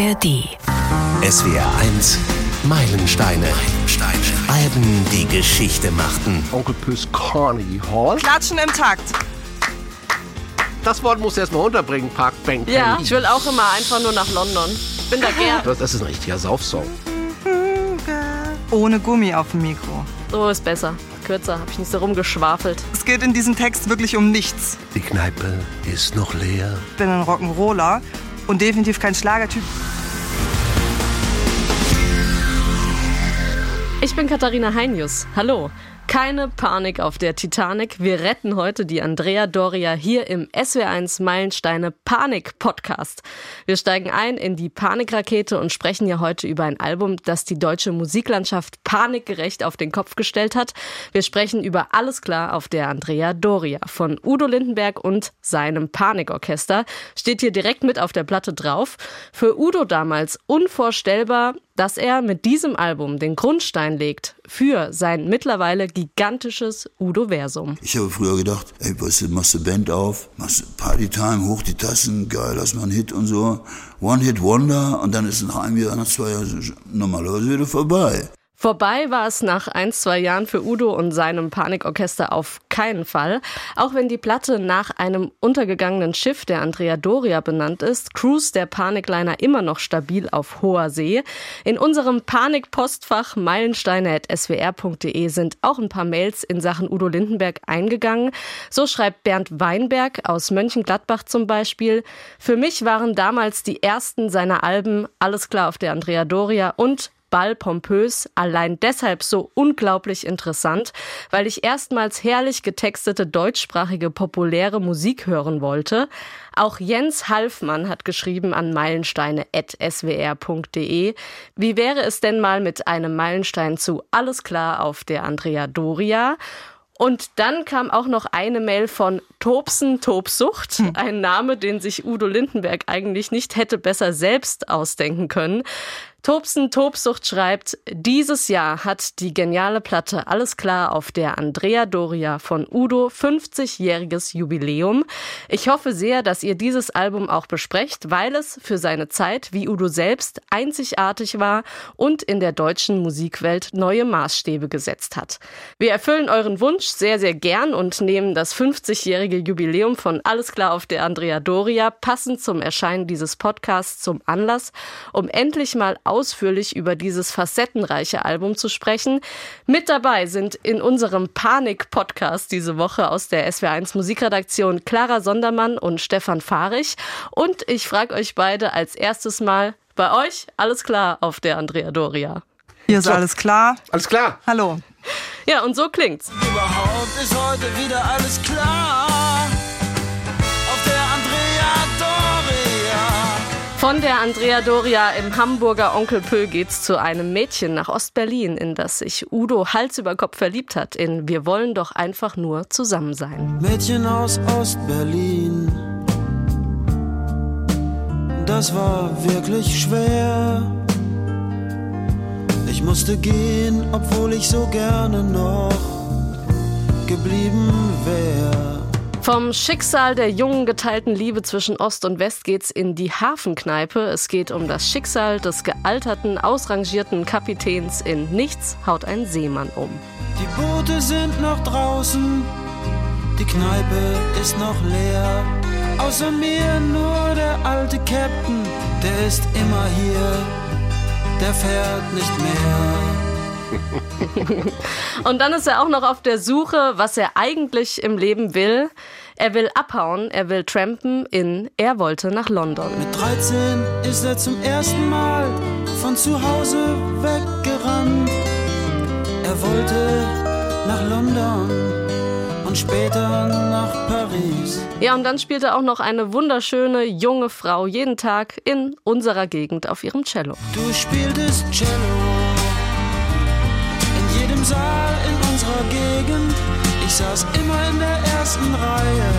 ARD. SWR1 Meilensteine. Alben, die Geschichte machten. Onkel Pö's Corny Hall. Klatschen im Takt. Das Wort musst du erstmal unterbringen, Park Bank. Ja, ich will auch immer einfach nur nach London. Ich bin da gern. Das ist ein richtiger Saufsong. Ohne Gummi auf dem Mikro. So ist besser. Kürzer, hab ich nicht so rumgeschwafelt. Es geht in diesem Text wirklich um nichts. Die Kneipe ist noch leer. Ich bin ein Rock'n'Roller und definitiv kein Schlagertyp. Ich bin Katharina Heinius. Hallo. Keine Panik auf der Titanic. Wir retten heute die Andrea Doria hier im SWR1 Meilensteine Panik Podcast. Wir steigen ein in die Panikrakete und sprechen ja heute über ein Album, das die deutsche Musiklandschaft panikgerecht auf den Kopf gestellt hat. Wir sprechen über Alles klar auf der Andrea Doria von Udo Lindenberg und seinem Panikorchester. Steht hier direkt mit auf der Platte drauf. Für Udo damals unvorstellbar, dass er mit diesem Album den Grundstein legt für sein mittlerweile gigantisches Udo-Versum. Ich habe früher gedacht, ey, weißt du, machst du Band auf, machst du Partytime, hoch die Tassen, geil, lass mal einen Hit und so. One-Hit-Wonder und dann ist nach einem Jahr, nach 2 Jahren normalerweise wieder vorbei. Vorbei war es nach 1-2 Jahren für Udo und seinem Panikorchester auf keinen Fall. Auch wenn die Platte nach einem untergegangenen Schiff der Andrea Doria benannt ist, cruist der Panikliner immer noch stabil auf hoher See. In unserem Panikpostfach meilensteine.swr.de sind auch ein paar Mails in Sachen Udo Lindenberg eingegangen. So schreibt Bernd Weinberg aus Mönchengladbach zum Beispiel: Für mich waren damals die ersten seiner Alben Alles klar auf der Andrea Doria und Ball pompös, allein deshalb so unglaublich interessant, weil ich erstmals herrlich getextete deutschsprachige populäre Musik hören wollte. Auch Jens Halfmann hat geschrieben an meilensteine@swr.de. Wie wäre es denn mal mit einem Meilenstein zu Alles klar auf der Andrea Doria? Und dann kam auch noch eine Mail von Tobsen Tobsucht, ein Name, den sich Udo Lindenberg eigentlich nicht hätte besser selbst ausdenken können. Tobsen Tobsucht schreibt: Dieses Jahr hat die geniale Platte Alles klar auf der Andrea Doria von Udo 50-jähriges Jubiläum. Ich hoffe sehr, dass ihr dieses Album auch besprecht, weil es für seine Zeit, wie Udo selbst, einzigartig war und in der deutschen Musikwelt neue Maßstäbe gesetzt hat. Wir erfüllen euren Wunsch sehr, sehr gern und nehmen das 50-jährige Jubiläum von Alles klar auf der Andrea Doria passend zum Erscheinen dieses Podcasts zum Anlass, um endlich mal ausführlich über dieses facettenreiche Album zu sprechen. Mit dabei sind in unserem Panik-Podcast diese Woche aus der SWR1 Musikredaktion Clara Sondermann und Stefan Fahrich. Und ich frage euch beide als erstes mal, bei euch alles klar auf der Andrea Doria? Hier ist so. Alles klar. Alles klar. Hallo. Ja, und so klingt's. Überhaupt ist heute wieder alles klar. Von der Andrea Doria im Hamburger Onkel Pö geht's zu einem Mädchen nach Ostberlin, in das sich Udo Hals über Kopf verliebt hat, in Wir wollen doch einfach nur zusammen sein. Mädchen aus Ostberlin, das war wirklich schwer. Ich musste gehen, obwohl ich so gerne noch geblieben wäre. Vom Schicksal der jungen geteilten Liebe zwischen Ost und West geht's in die Hafenkneipe. Es geht um das Schicksal des gealterten, ausrangierten Kapitäns. In Nichts haut ein Seemann um. Die Boote sind noch draußen, die Kneipe ist noch leer. Außer mir nur der alte Captain, der ist immer hier, der fährt nicht mehr. Und dann ist er auch noch auf der Suche, was er eigentlich im Leben will. Er will abhauen, er will trampen in Er wollte nach London. Mit 13 ist er zum ersten Mal von zu Hause weggerannt. Er wollte nach London. Und später nach Paris. Ja, und dann spielte auch noch eine wunderschöne junge Frau jeden Tag in unserer Gegend auf ihrem Cello. Du spieltest Cello. Im Saal in unserer Gegend, ich saß immer in der ersten Reihe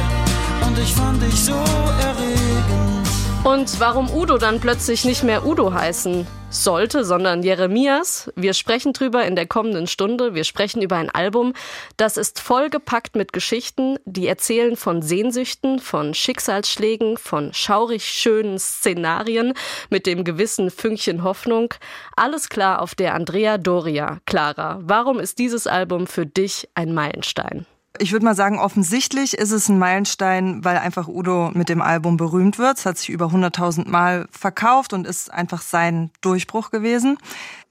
und ich fand dich so erregend. Und warum Udo dann plötzlich nicht mehr Udo heißen sollte, sondern Jeremias. Wir sprechen drüber in der kommenden Stunde. Wir sprechen über ein Album, das ist vollgepackt mit Geschichten, die erzählen von Sehnsüchten, von Schicksalsschlägen, von schaurig schönen Szenarien mit dem gewissen Fünkchen Hoffnung. Alles klar auf der Andrea Doria. Clara, warum ist dieses Album für dich ein Meilenstein? Ich würde mal sagen, offensichtlich ist es ein Meilenstein, weil einfach Udo mit dem Album berühmt wird. Es hat sich über 100.000 Mal verkauft und ist einfach sein Durchbruch gewesen.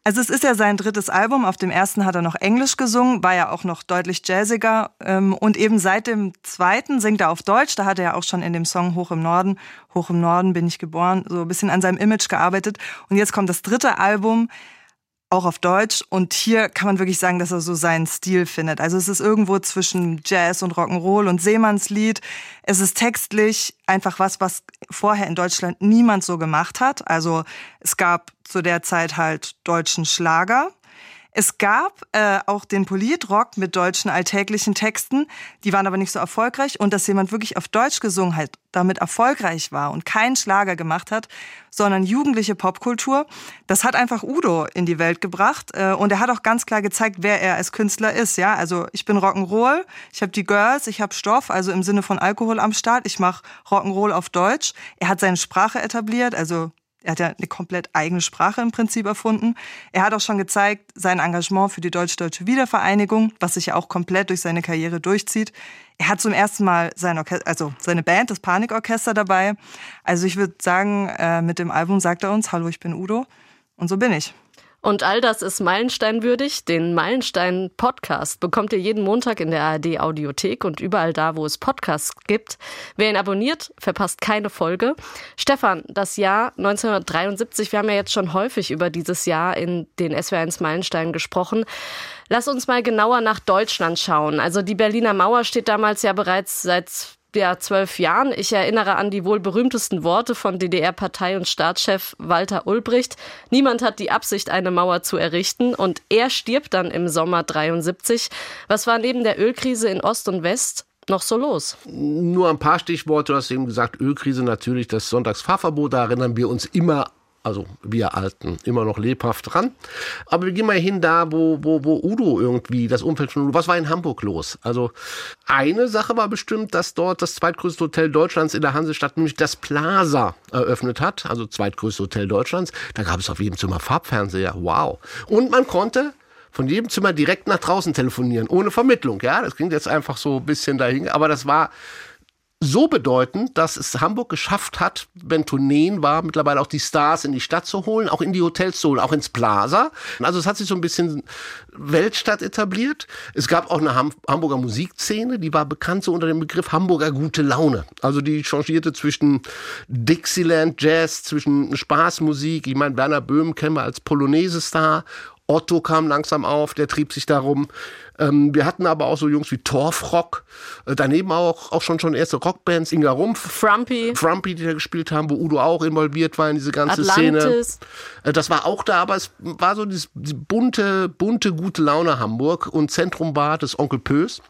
Also es ist ja sein drittes Album. Auf dem ersten hat er noch Englisch gesungen, war ja auch noch deutlich jazziger. Und eben seit dem zweiten singt er auf Deutsch. Da hat er ja auch schon in dem Song Hoch im Norden bin ich geboren, so ein bisschen an seinem Image gearbeitet. Und jetzt kommt das dritte Album, auch auf Deutsch. Und hier kann man wirklich sagen, dass er so seinen Stil findet. Also es ist irgendwo zwischen Jazz und Rock'n'Roll und Seemannslied. Es ist textlich einfach was vorher in Deutschland niemand so gemacht hat. Also es gab zu der Zeit halt deutschen Schlager. Es gab auch den Politrock mit deutschen alltäglichen Texten. Die waren aber nicht so erfolgreich. Und dass jemand wirklich auf Deutsch gesungen hat, damit erfolgreich war und keinen Schlager gemacht hat, sondern jugendliche Popkultur. Das hat einfach Udo in die Welt gebracht und er hat auch ganz klar gezeigt, wer er als Künstler ist. Ja, also ich bin Rock'n'Roll, ich habe die Girls, ich habe Stoff, also im Sinne von Alkohol am Start, ich mache Rock'n'Roll auf Deutsch. Er hat seine Sprache etabliert, also er hat ja eine komplett eigene Sprache im Prinzip erfunden. Er hat auch schon gezeigt, sein Engagement für die deutsch-deutsche Wiedervereinigung, was sich ja auch komplett durch seine Karriere durchzieht. Er hat zum ersten Mal seine Band, das Panikorchester, dabei. Also ich würde sagen, mit dem Album sagt er uns, hallo, ich bin Udo und so bin ich. Und all das ist meilensteinwürdig. Den Meilenstein-Podcast bekommt ihr jeden Montag in der ARD-Audiothek und überall da, wo es Podcasts gibt. Wer ihn abonniert, verpasst keine Folge. Stefan, das Jahr 1973, wir haben ja jetzt schon häufig über dieses Jahr in den SWR1 Meilenstein gesprochen. Lass uns mal genauer nach Deutschland schauen. Also die Berliner Mauer steht damals ja bereits seit 12 Jahren. Ich erinnere an die wohl berühmtesten Worte von DDR-Partei- und Staatschef Walter Ulbricht. Niemand hat die Absicht, eine Mauer zu errichten. Und er stirbt dann im Sommer 73. Was war neben der Ölkrise in Ost und West noch so los? Nur ein paar Stichworte. Du hast eben gesagt, Ölkrise natürlich, das Sonntagsfahrverbot. Da erinnern wir uns immer, also wir Alten, immer noch lebhaft dran. Aber wir gehen mal hin da, wo Udo irgendwie, das Umfeld von Udo, was war in Hamburg los? Also eine Sache war bestimmt, dass dort das zweitgrößte Hotel Deutschlands in der Hansestadt, nämlich das Plaza, eröffnet hat. Also zweitgrößte Hotel Deutschlands. Da gab es auf jedem Zimmer Farbfernseher. Wow. Und man konnte von jedem Zimmer direkt nach draußen telefonieren, ohne Vermittlung. Ja, das klingt jetzt einfach so ein bisschen dahin. Aber das war so bedeutend, dass es Hamburg geschafft hat, wenn Tourneen war, mittlerweile auch die Stars in die Stadt zu holen, auch in die Hotels zu holen, auch ins Plaza. Also es hat sich so ein bisschen Weltstadt etabliert. Es gab auch eine Hamburger Musikszene, die war bekannt so unter dem Begriff Hamburger Gute Laune. Also die changierte zwischen Dixieland, Jazz, zwischen Spaßmusik. Ich meine, Werner Böhm kennen wir als Polonaise-Star. Otto kam langsam auf, der trieb sich darum. Wir hatten aber auch so Jungs wie Torfrock, daneben auch schon erste Rockbands, Inga Rumpf, Frumpy, die da gespielt haben, wo Udo auch involviert war in diese ganze Atlantis. Szene. Das war auch da, aber es war so dieses bunte gute Laune Hamburg und Zentrum war des Onkel Pös,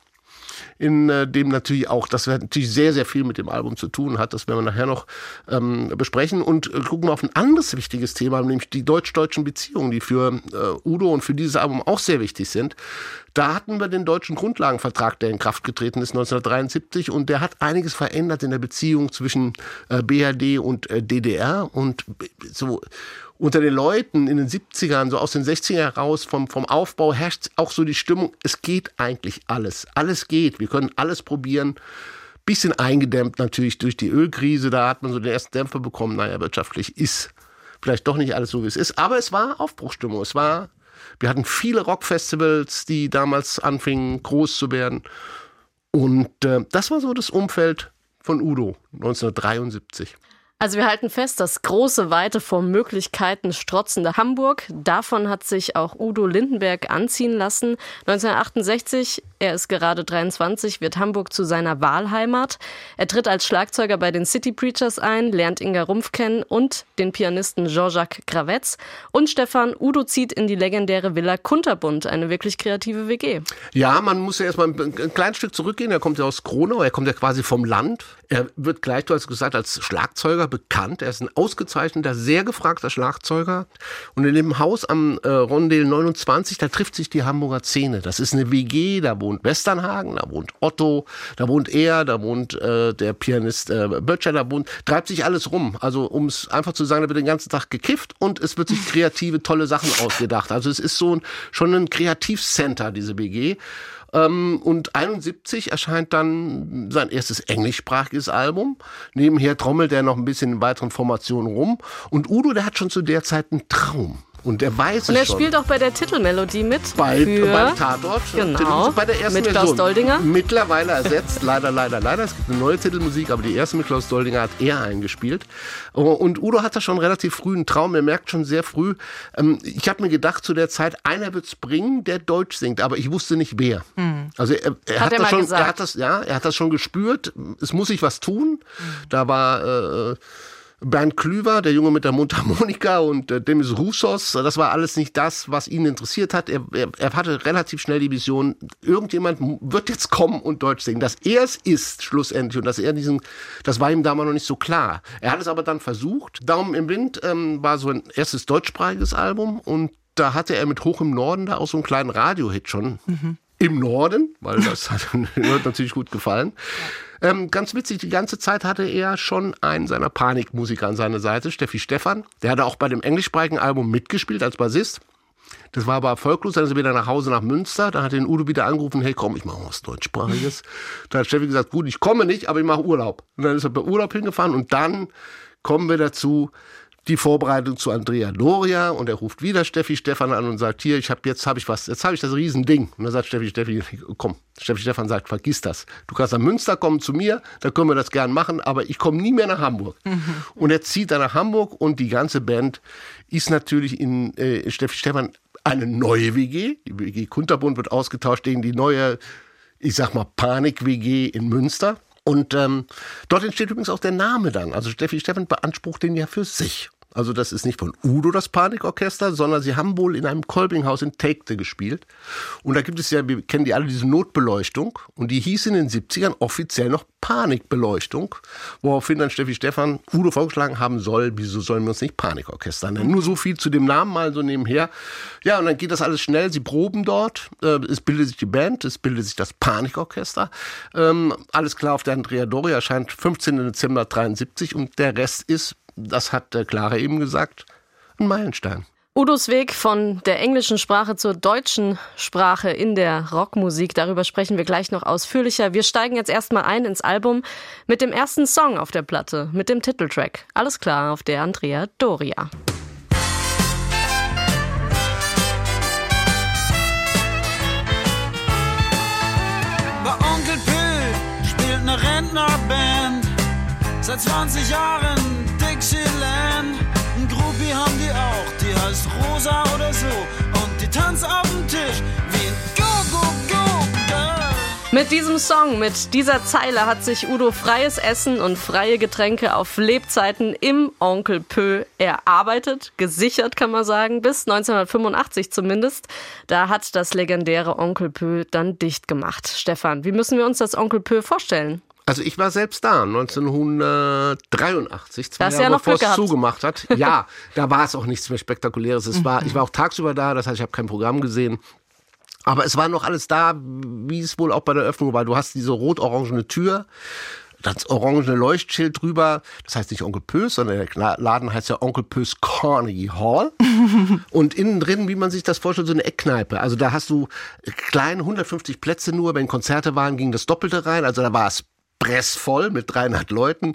in dem natürlich auch, das natürlich sehr, sehr viel mit dem Album zu tun hat. Das werden wir nachher noch besprechen. Und gucken wir auf ein anderes wichtiges Thema, nämlich die deutsch-deutschen Beziehungen, die für Udo und für dieses Album auch sehr wichtig sind. Da hatten wir den deutschen Grundlagenvertrag, der in Kraft getreten ist 1973. Und der hat einiges verändert in der Beziehung zwischen BRD und DDR. Und so unter den Leuten in den 70ern, so aus den 60ern heraus, vom Aufbau herrscht auch so die Stimmung, es geht eigentlich alles. Alles geht, wir können alles probieren. Bisschen eingedämmt natürlich durch die Ölkrise, da hat man so den ersten Dämpfer bekommen. Naja, wirtschaftlich ist vielleicht doch nicht alles so, wie es ist. Aber es war Aufbruchsstimmung. Wir hatten viele Rockfestivals, die damals anfingen, groß zu werden. Und das war so das Umfeld von Udo 1973. Also wir halten fest, das große, weite, vor Möglichkeiten strotzende Hamburg, davon hat sich auch Udo Lindenberg anziehen lassen. 1968, er ist gerade 23, wird Hamburg zu seiner Wahlheimat. Er tritt als Schlagzeuger bei den City Preachers ein, lernt Inga Rumpf kennen und den Pianisten Jean-Jacques Kravetz. Und Stefan, Udo zieht in die legendäre Villa Kunterbunt, eine wirklich kreative WG. Ja, man muss ja erstmal ein kleines Stück zurückgehen. Er kommt ja aus Kronau, er kommt ja quasi vom Land. Er wird gleich, du hast gesagt, als Schlagzeuger bekannt. Er ist ein ausgezeichneter, sehr gefragter Schlagzeuger. Und in dem Haus am Rondel 29, da trifft sich die Hamburger Szene. Das ist eine WG, da wohnt Westernhagen, da wohnt Otto, da wohnt er, da wohnt der Pianist Böttcher, da wohnt, treibt sich alles rum. Also um es einfach zu sagen, da wird den ganzen Tag gekifft und es wird sich kreative, tolle Sachen ausgedacht. Also es ist so schon ein Kreativcenter, diese WG. Und 71 erscheint dann sein erstes englischsprachiges Album. Nebenher trommelt er noch ein bisschen in weiteren Formationen rum. Und Udo, der hat schon zu der Zeit einen Traum. Und er weiß es schon. Und er spielt auch bei der Titelmelodie mit. Beim Tatort. Genau, bei der ersten mit Klaus Doldinger. Mittlerweile ersetzt, leider. Es gibt eine neue Titelmusik, aber die erste mit Klaus Doldinger hat er eingespielt. Und Udo hat da schon relativ früh einen Traum. Er merkt schon sehr früh, ich habe mir gedacht zu der Zeit, einer wird es bringen, der Deutsch singt. Aber ich wusste nicht, wer. Hm. Also er hat das schon gespürt. Es muss sich was tun. Da war... Bernd Klüver, der Junge mit der Mundharmonika und Demis Roussos, das war alles nicht das, was ihn interessiert hat. Er hatte relativ schnell die Vision, irgendjemand wird jetzt kommen und Deutsch singen. Dass er es ist, schlussendlich, und dass er das war ihm damals noch nicht so klar. Er hat es aber dann versucht. Daumen im Wind war so ein erstes deutschsprachiges Album und da hatte er mit Hoch im Norden da auch so einen kleinen Radiohit schon. Mhm. Im Norden, weil das hat ihm natürlich gut gefallen. Ganz witzig, die ganze Zeit hatte er schon einen seiner Panikmusiker an seiner Seite, Steffi Stephan. Der hatte auch bei dem englischsprachigen Album mitgespielt als Bassist. Das war aber erfolglos, dann ist er wieder nach Hause nach Münster. Dann hat ihn Udo wieder angerufen, hey komm, ich mache was Deutschsprachiges. Da hat Steffi gesagt, gut, ich komme nicht, aber ich mache Urlaub. Und dann ist er bei Urlaub hingefahren und dann kommen wir dazu, die Vorbereitung zu Andrea Doria, und er ruft wieder Steffi Stephan an und sagt, hier, jetzt habe ich das Riesending. Und dann sagt Steffi Stephan sagt, vergiss das. Du kannst nach Münster kommen zu mir, da können wir das gern machen, aber ich komme nie mehr nach Hamburg. Mhm. Und er zieht dann nach Hamburg und die ganze Band ist natürlich in Steffi Stephan eine neue WG. Die WG Kunterbund wird ausgetauscht gegen die neue, ich sag mal, Panik-WG in Münster. Und dort entsteht übrigens auch der Name dann. Also Steffi Stephan beansprucht den ja für sich. Also das ist nicht von Udo das Panikorchester, sondern sie haben wohl in einem Kolpinghaus in Tegte gespielt. Und da gibt es ja, wir kennen die alle, diese Notbeleuchtung. Und die hieß in den 70ern offiziell noch Panikbeleuchtung. Woraufhin dann Steffi Stephan Udo vorgeschlagen haben soll, wieso sollen wir uns nicht Panikorchester nennen. Nur so viel zu dem Namen mal so nebenher. Ja, und dann geht das alles schnell. Sie proben dort. Es bildet sich die Band, es bildet sich das Panikorchester. Alles klar auf der Andrea Doria, erscheint 15. Dezember 1973. Und der Rest ist... Das hat Clara eben gesagt, ein Meilenstein. Udos Weg von der englischen Sprache zur deutschen Sprache in der Rockmusik, darüber sprechen wir gleich noch ausführlicher. Wir steigen jetzt erstmal ein ins Album mit dem ersten Song auf der Platte, mit dem Titeltrack. Alles klar auf der Andrea Doria. Bei Onkel Pö spielt eine Rentnerband seit 20 Jahren. Ein Groupie haben die auch, die heißt Rosa oder so. Und die tanzt auf dem Tisch wie ein Go-Go-Go-Girl. Mit diesem Song, mit dieser Zeile hat sich Udo freies Essen und freie Getränke auf Lebzeiten im Onkel Pö erarbeitet, gesichert kann man sagen, bis 1985 zumindest. Da hat das legendäre Onkel Pö dann dicht gemacht. Stefan, wie müssen wir uns das Onkel Pö vorstellen? Also ich war selbst da, 1983, 2 Jahre bevor es zugemacht hat. Ja, da war es auch nichts mehr Spektakuläres. Ich war auch tagsüber da, das heißt, ich habe kein Programm gesehen. Aber es war noch alles da, wie es wohl auch bei der Öffnung war. Du hast diese rot-orangene Tür, das orangene Leuchtschild drüber. Das heißt nicht Onkel Pös, sondern der Laden heißt ja Onkel Pös Corny Hall. Und innen drin, wie man sich das vorstellt, so eine Eckkneipe. Also da hast du kleine 150 Plätze nur. Wenn Konzerte waren, ging das Doppelte rein. Also da war es pressvoll mit 300 Leuten.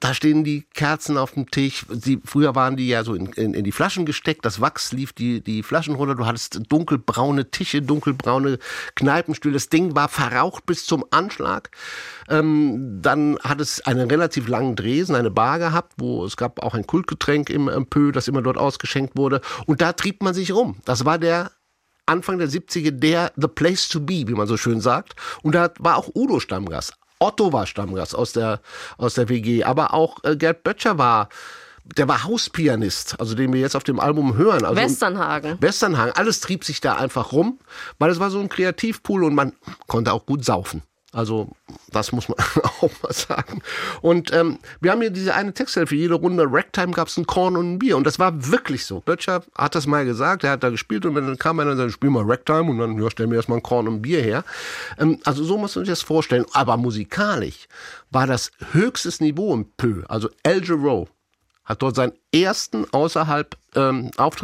Da stehen die Kerzen auf dem Tisch. Früher waren die ja so in die Flaschen gesteckt. Das Wachs lief die Flaschen runter. Du hattest dunkelbraune Tische, dunkelbraune Kneipenstühle. Das Ding war verraucht bis zum Anschlag. Dann hat es einen relativ langen Dresen, eine Bar gehabt, wo es gab auch ein Kultgetränk im Pö, das immer dort ausgeschenkt wurde. Und da trieb man sich rum. Das war der Anfang der 70er, der The Place to Be, wie man so schön sagt. Und da war auch Udo Stammgast. Otto war Stammgast aus der WG, aber auch Gerd Böttcher der war Hauspianist, also den wir jetzt auf dem Album hören. Also Westernhagen, alles trieb sich da einfach rum, weil es war so ein Kreativpool und man konnte auch gut saufen. Also das muss man auch mal sagen. Und wir haben hier diese eine Texthilfe. Jede Runde Ragtime gab es ein Korn und ein Bier. Und das war wirklich so. Böttcher hat das mal gesagt, er hat da gespielt und dann kam einer und sagte, spiel mal Ragtime und dann ja, stellen wir erstmal ein Korn und ein Bier her. Also so muss man sich das vorstellen. Aber musikalisch war das höchstes Niveau im Pö. Also El Giro hat dort seinen ersten Auftritt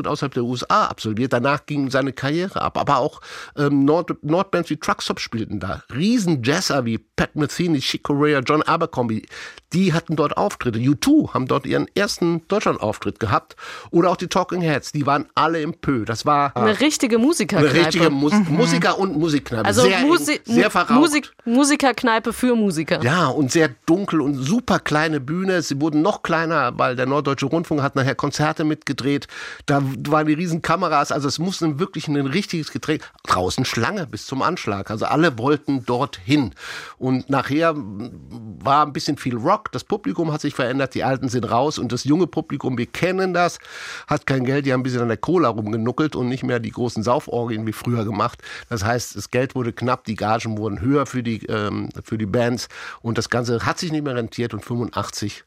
außerhalb der USA absolviert. Danach ging seine Karriere ab. Aber auch Nordbands wie Truckstop spielten da. Riesen-Jazzer wie Pat Metheny, Chick Corea, John Abercrombie, die hatten dort Auftritte. U2 haben dort ihren ersten Deutschland-Auftritt gehabt. Oder auch die Talking Heads, die waren alle im Pö. Das war eine richtige Musikerkneipe. Eine richtige Musiker- und Musikkneipe. Also sehr, sehr verraucht. Musikerkneipe für Musiker. Ja, und sehr dunkel und super kleine Bühne. Sie wurden noch kleiner, weil der Norddeutsche Rundfunk hat nachher Konzerte mitgedreht. Da waren die riesen Kameras, also es musste wirklich ein richtiges Getränk. Draußen Schlange bis zum Anschlag, also alle wollten dorthin. Und nachher war ein bisschen viel Rock, das Publikum hat sich verändert, die Alten sind raus und das junge Publikum, wir kennen das, hat kein Geld, die haben ein bisschen an der Cola rumgenuckelt und nicht mehr die großen Sauforgien wie früher gemacht. Das heißt, das Geld wurde knapp, die Gagen wurden höher für die Bands und das Ganze hat sich nicht mehr rentiert und 85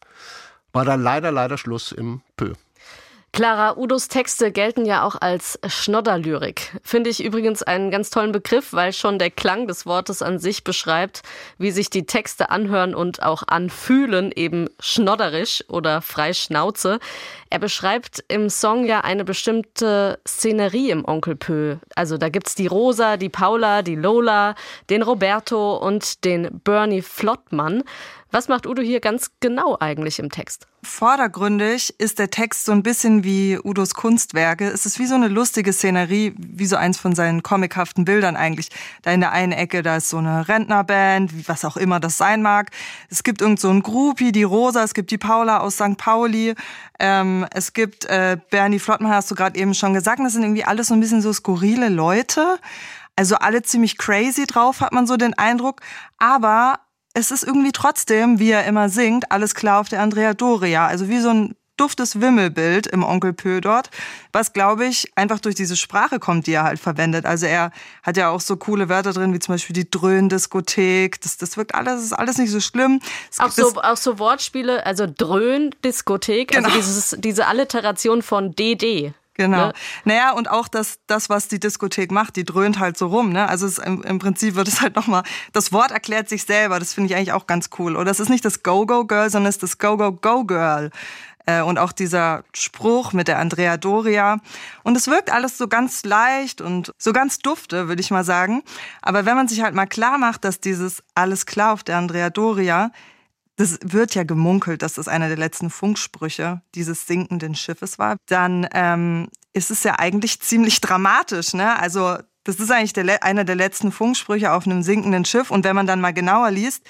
war dann leider Schluss im Pö. Clara, Udos Texte gelten ja auch als Schnodderlyrik. Finde ich übrigens einen ganz tollen Begriff, weil schon der Klang des Wortes an sich beschreibt, wie sich die Texte anhören und auch anfühlen, eben schnodderisch oder frei Schnauze. Er beschreibt im Song ja eine bestimmte Szenerie im Onkel Pö. Also da gibt's die Rosa, die Paula, die Lola, den Roberto und den Bernie Flottmann. Was macht Udo hier ganz genau eigentlich im Text? Vordergründig ist der Text so ein bisschen wie Udos Kunstwerke. Es ist wie so eine lustige Szenerie, wie so eins von seinen comichaften Bildern eigentlich. Da in der einen Ecke, da ist so eine Rentnerband, was auch immer das sein mag. Es gibt irgend so einen Groupie, die Rosa, es gibt die Paula aus St. Pauli. Es gibt Bernie Flottmann, hast du gerade eben schon gesagt. Das sind irgendwie alles so ein bisschen so skurrile Leute. Also alle ziemlich crazy drauf, hat man so den Eindruck. Aber es ist irgendwie trotzdem, wie er immer singt, alles klar auf der Andrea Doria. Also wie so ein duftes Wimmelbild im Onkel Pö dort, was, glaube ich, einfach durch diese Sprache kommt, die er halt verwendet. Also er hat ja auch so coole Wörter drin, wie zum Beispiel die Dröhndiskothek. Das wirkt alles, ist alles nicht so schlimm. Auch so Wortspiele, also Dröhndiskothek, genau. Also diese Alliteration von DD. Genau. Ne? Naja, und auch das, was die Diskothek macht, die dröhnt halt so rum. Ne? Also im Prinzip wird es halt nochmal, das Wort erklärt sich selber, das finde ich eigentlich auch ganz cool. Oder es ist nicht das Go-Go-Girl, sondern es ist das Go-Go-Go-Girl. Und auch dieser Spruch mit der Andrea Doria. Und es wirkt alles so ganz leicht und so ganz dufte, würde ich mal sagen. Aber wenn man sich halt mal klar macht, dass dieses alles klar auf der Andrea Doria, das wird ja gemunkelt, dass das einer der letzten Funksprüche dieses sinkenden Schiffes war. Dann ist es ja eigentlich ziemlich dramatisch, ne? Also das ist eigentlich einer der letzten Funksprüche auf einem sinkenden Schiff. Und wenn man dann mal genauer liest,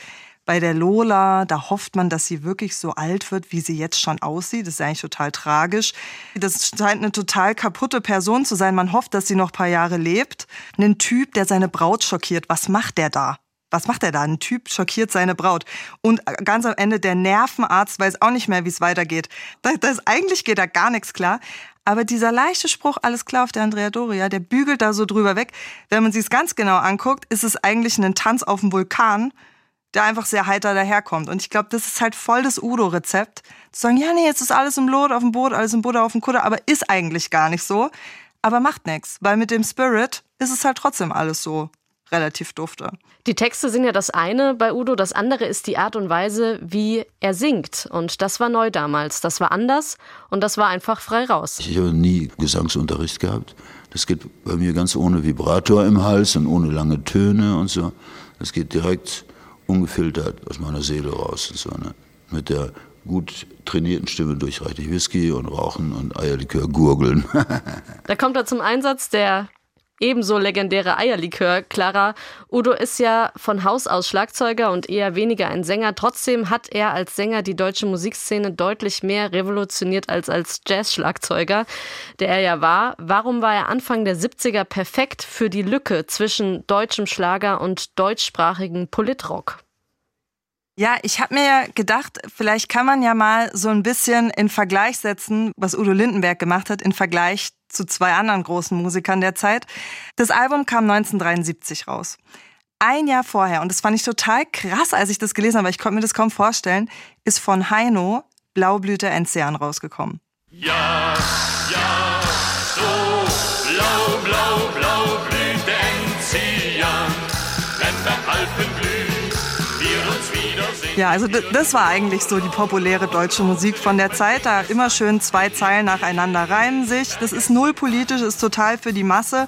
bei der Lola, da hofft man, dass sie wirklich so alt wird, wie sie jetzt schon aussieht. Das ist eigentlich total tragisch. Das scheint eine total kaputte Person zu sein. Man hofft, dass sie noch ein paar Jahre lebt. Ein Typ, der seine Braut schockiert. Was macht der da? Was macht er da? Ein Typ schockiert seine Braut. Und ganz am Ende der Nervenarzt weiß auch nicht mehr, wie es weitergeht. Eigentlich geht da gar nichts klar. Aber dieser leichte Spruch, alles klar auf der Andrea Doria, der bügelt da so drüber weg. Wenn man sich es ganz genau anguckt, ist es eigentlich ein Tanz auf dem Vulkan, der einfach sehr heiter daherkommt. Und ich glaube, das ist halt voll das Udo-Rezept. Zu sagen, ja, nee, jetzt ist alles im Lot, auf dem Boot, alles im Butter, auf dem Kutter. Aber ist eigentlich gar nicht so. Aber macht nichts. Weil mit dem Spirit ist es halt trotzdem alles so relativ dufte. Die Texte sind ja das eine bei Udo, das andere ist die Art und Weise, wie er singt. Und das war neu damals, das war anders und das war einfach frei raus. Ich habe nie Gesangsunterricht gehabt. Das geht bei mir ganz ohne Vibrator im Hals und ohne lange Töne und so. Das geht direkt ungefiltert aus meiner Seele raus und so, ne? Mit der gut trainierten Stimme durch reichlich Whisky und Rauchen und Eierlikör gurgeln. Da kommt er zum Einsatz, der ebenso legendäre Eierlikör. Clara, Udo ist ja von Haus aus Schlagzeuger und eher weniger ein Sänger. Trotzdem hat er als Sänger die deutsche Musikszene deutlich mehr revolutioniert als Jazz-Schlagzeuger, der er ja war. Warum war er Anfang der 70er perfekt für die Lücke zwischen deutschem Schlager und deutschsprachigen Politrock? Ja, ich habe mir gedacht, vielleicht kann man ja mal so ein bisschen in Vergleich setzen, was Udo Lindenberg gemacht hat, in Vergleich zu zwei anderen großen Musikern der Zeit. Das Album kam 1973 raus. ein Jahr vorher, und das fand ich total krass, als ich das gelesen habe, weil ich konnte mir das kaum vorstellen, ist von Heino Blaublüte Enzian rausgekommen. Ja, ja, so blau, blau, Blaublüte Enzian, wenn der Alpen blüht, wir uns wiedersehen. Ja, also das war eigentlich so die populäre deutsche Musik von der Zeit. Da immer schön zwei Zeilen nacheinander reimen sich. Das ist null politisch, ist total für die Masse.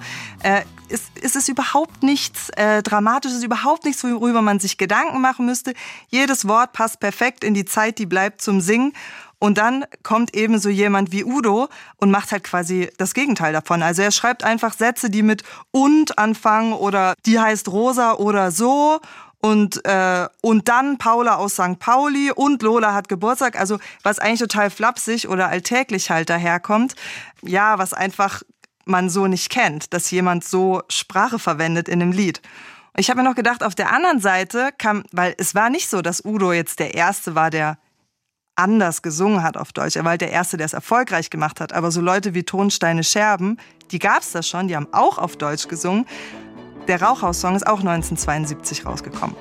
Es ist überhaupt nichts Dramatisches, überhaupt nichts, worüber man sich Gedanken machen müsste. Jedes Wort passt perfekt in die Zeit, die bleibt zum Singen. Und dann kommt eben so jemand wie Udo und macht halt quasi das Gegenteil davon. Also er schreibt einfach Sätze, die mit und anfangen oder die heißt Rosa oder so. Und dann Paula aus St. Pauli und Lola hat Geburtstag. Also was eigentlich total flapsig oder alltäglich halt daherkommt. Ja, was einfach man so nicht kennt, dass jemand so Sprache verwendet in einem Lied. Ich habe mir noch gedacht, auf der anderen Seite kam, weil es war nicht so, dass Udo jetzt der Erste war, der anders gesungen hat auf Deutsch. Er war halt der Erste, der es erfolgreich gemacht hat. Aber so Leute wie Ton Steine Scherben, die gab es da schon, die haben auch auf Deutsch gesungen. Der Rauchhaus-Song ist auch 1972 rausgekommen.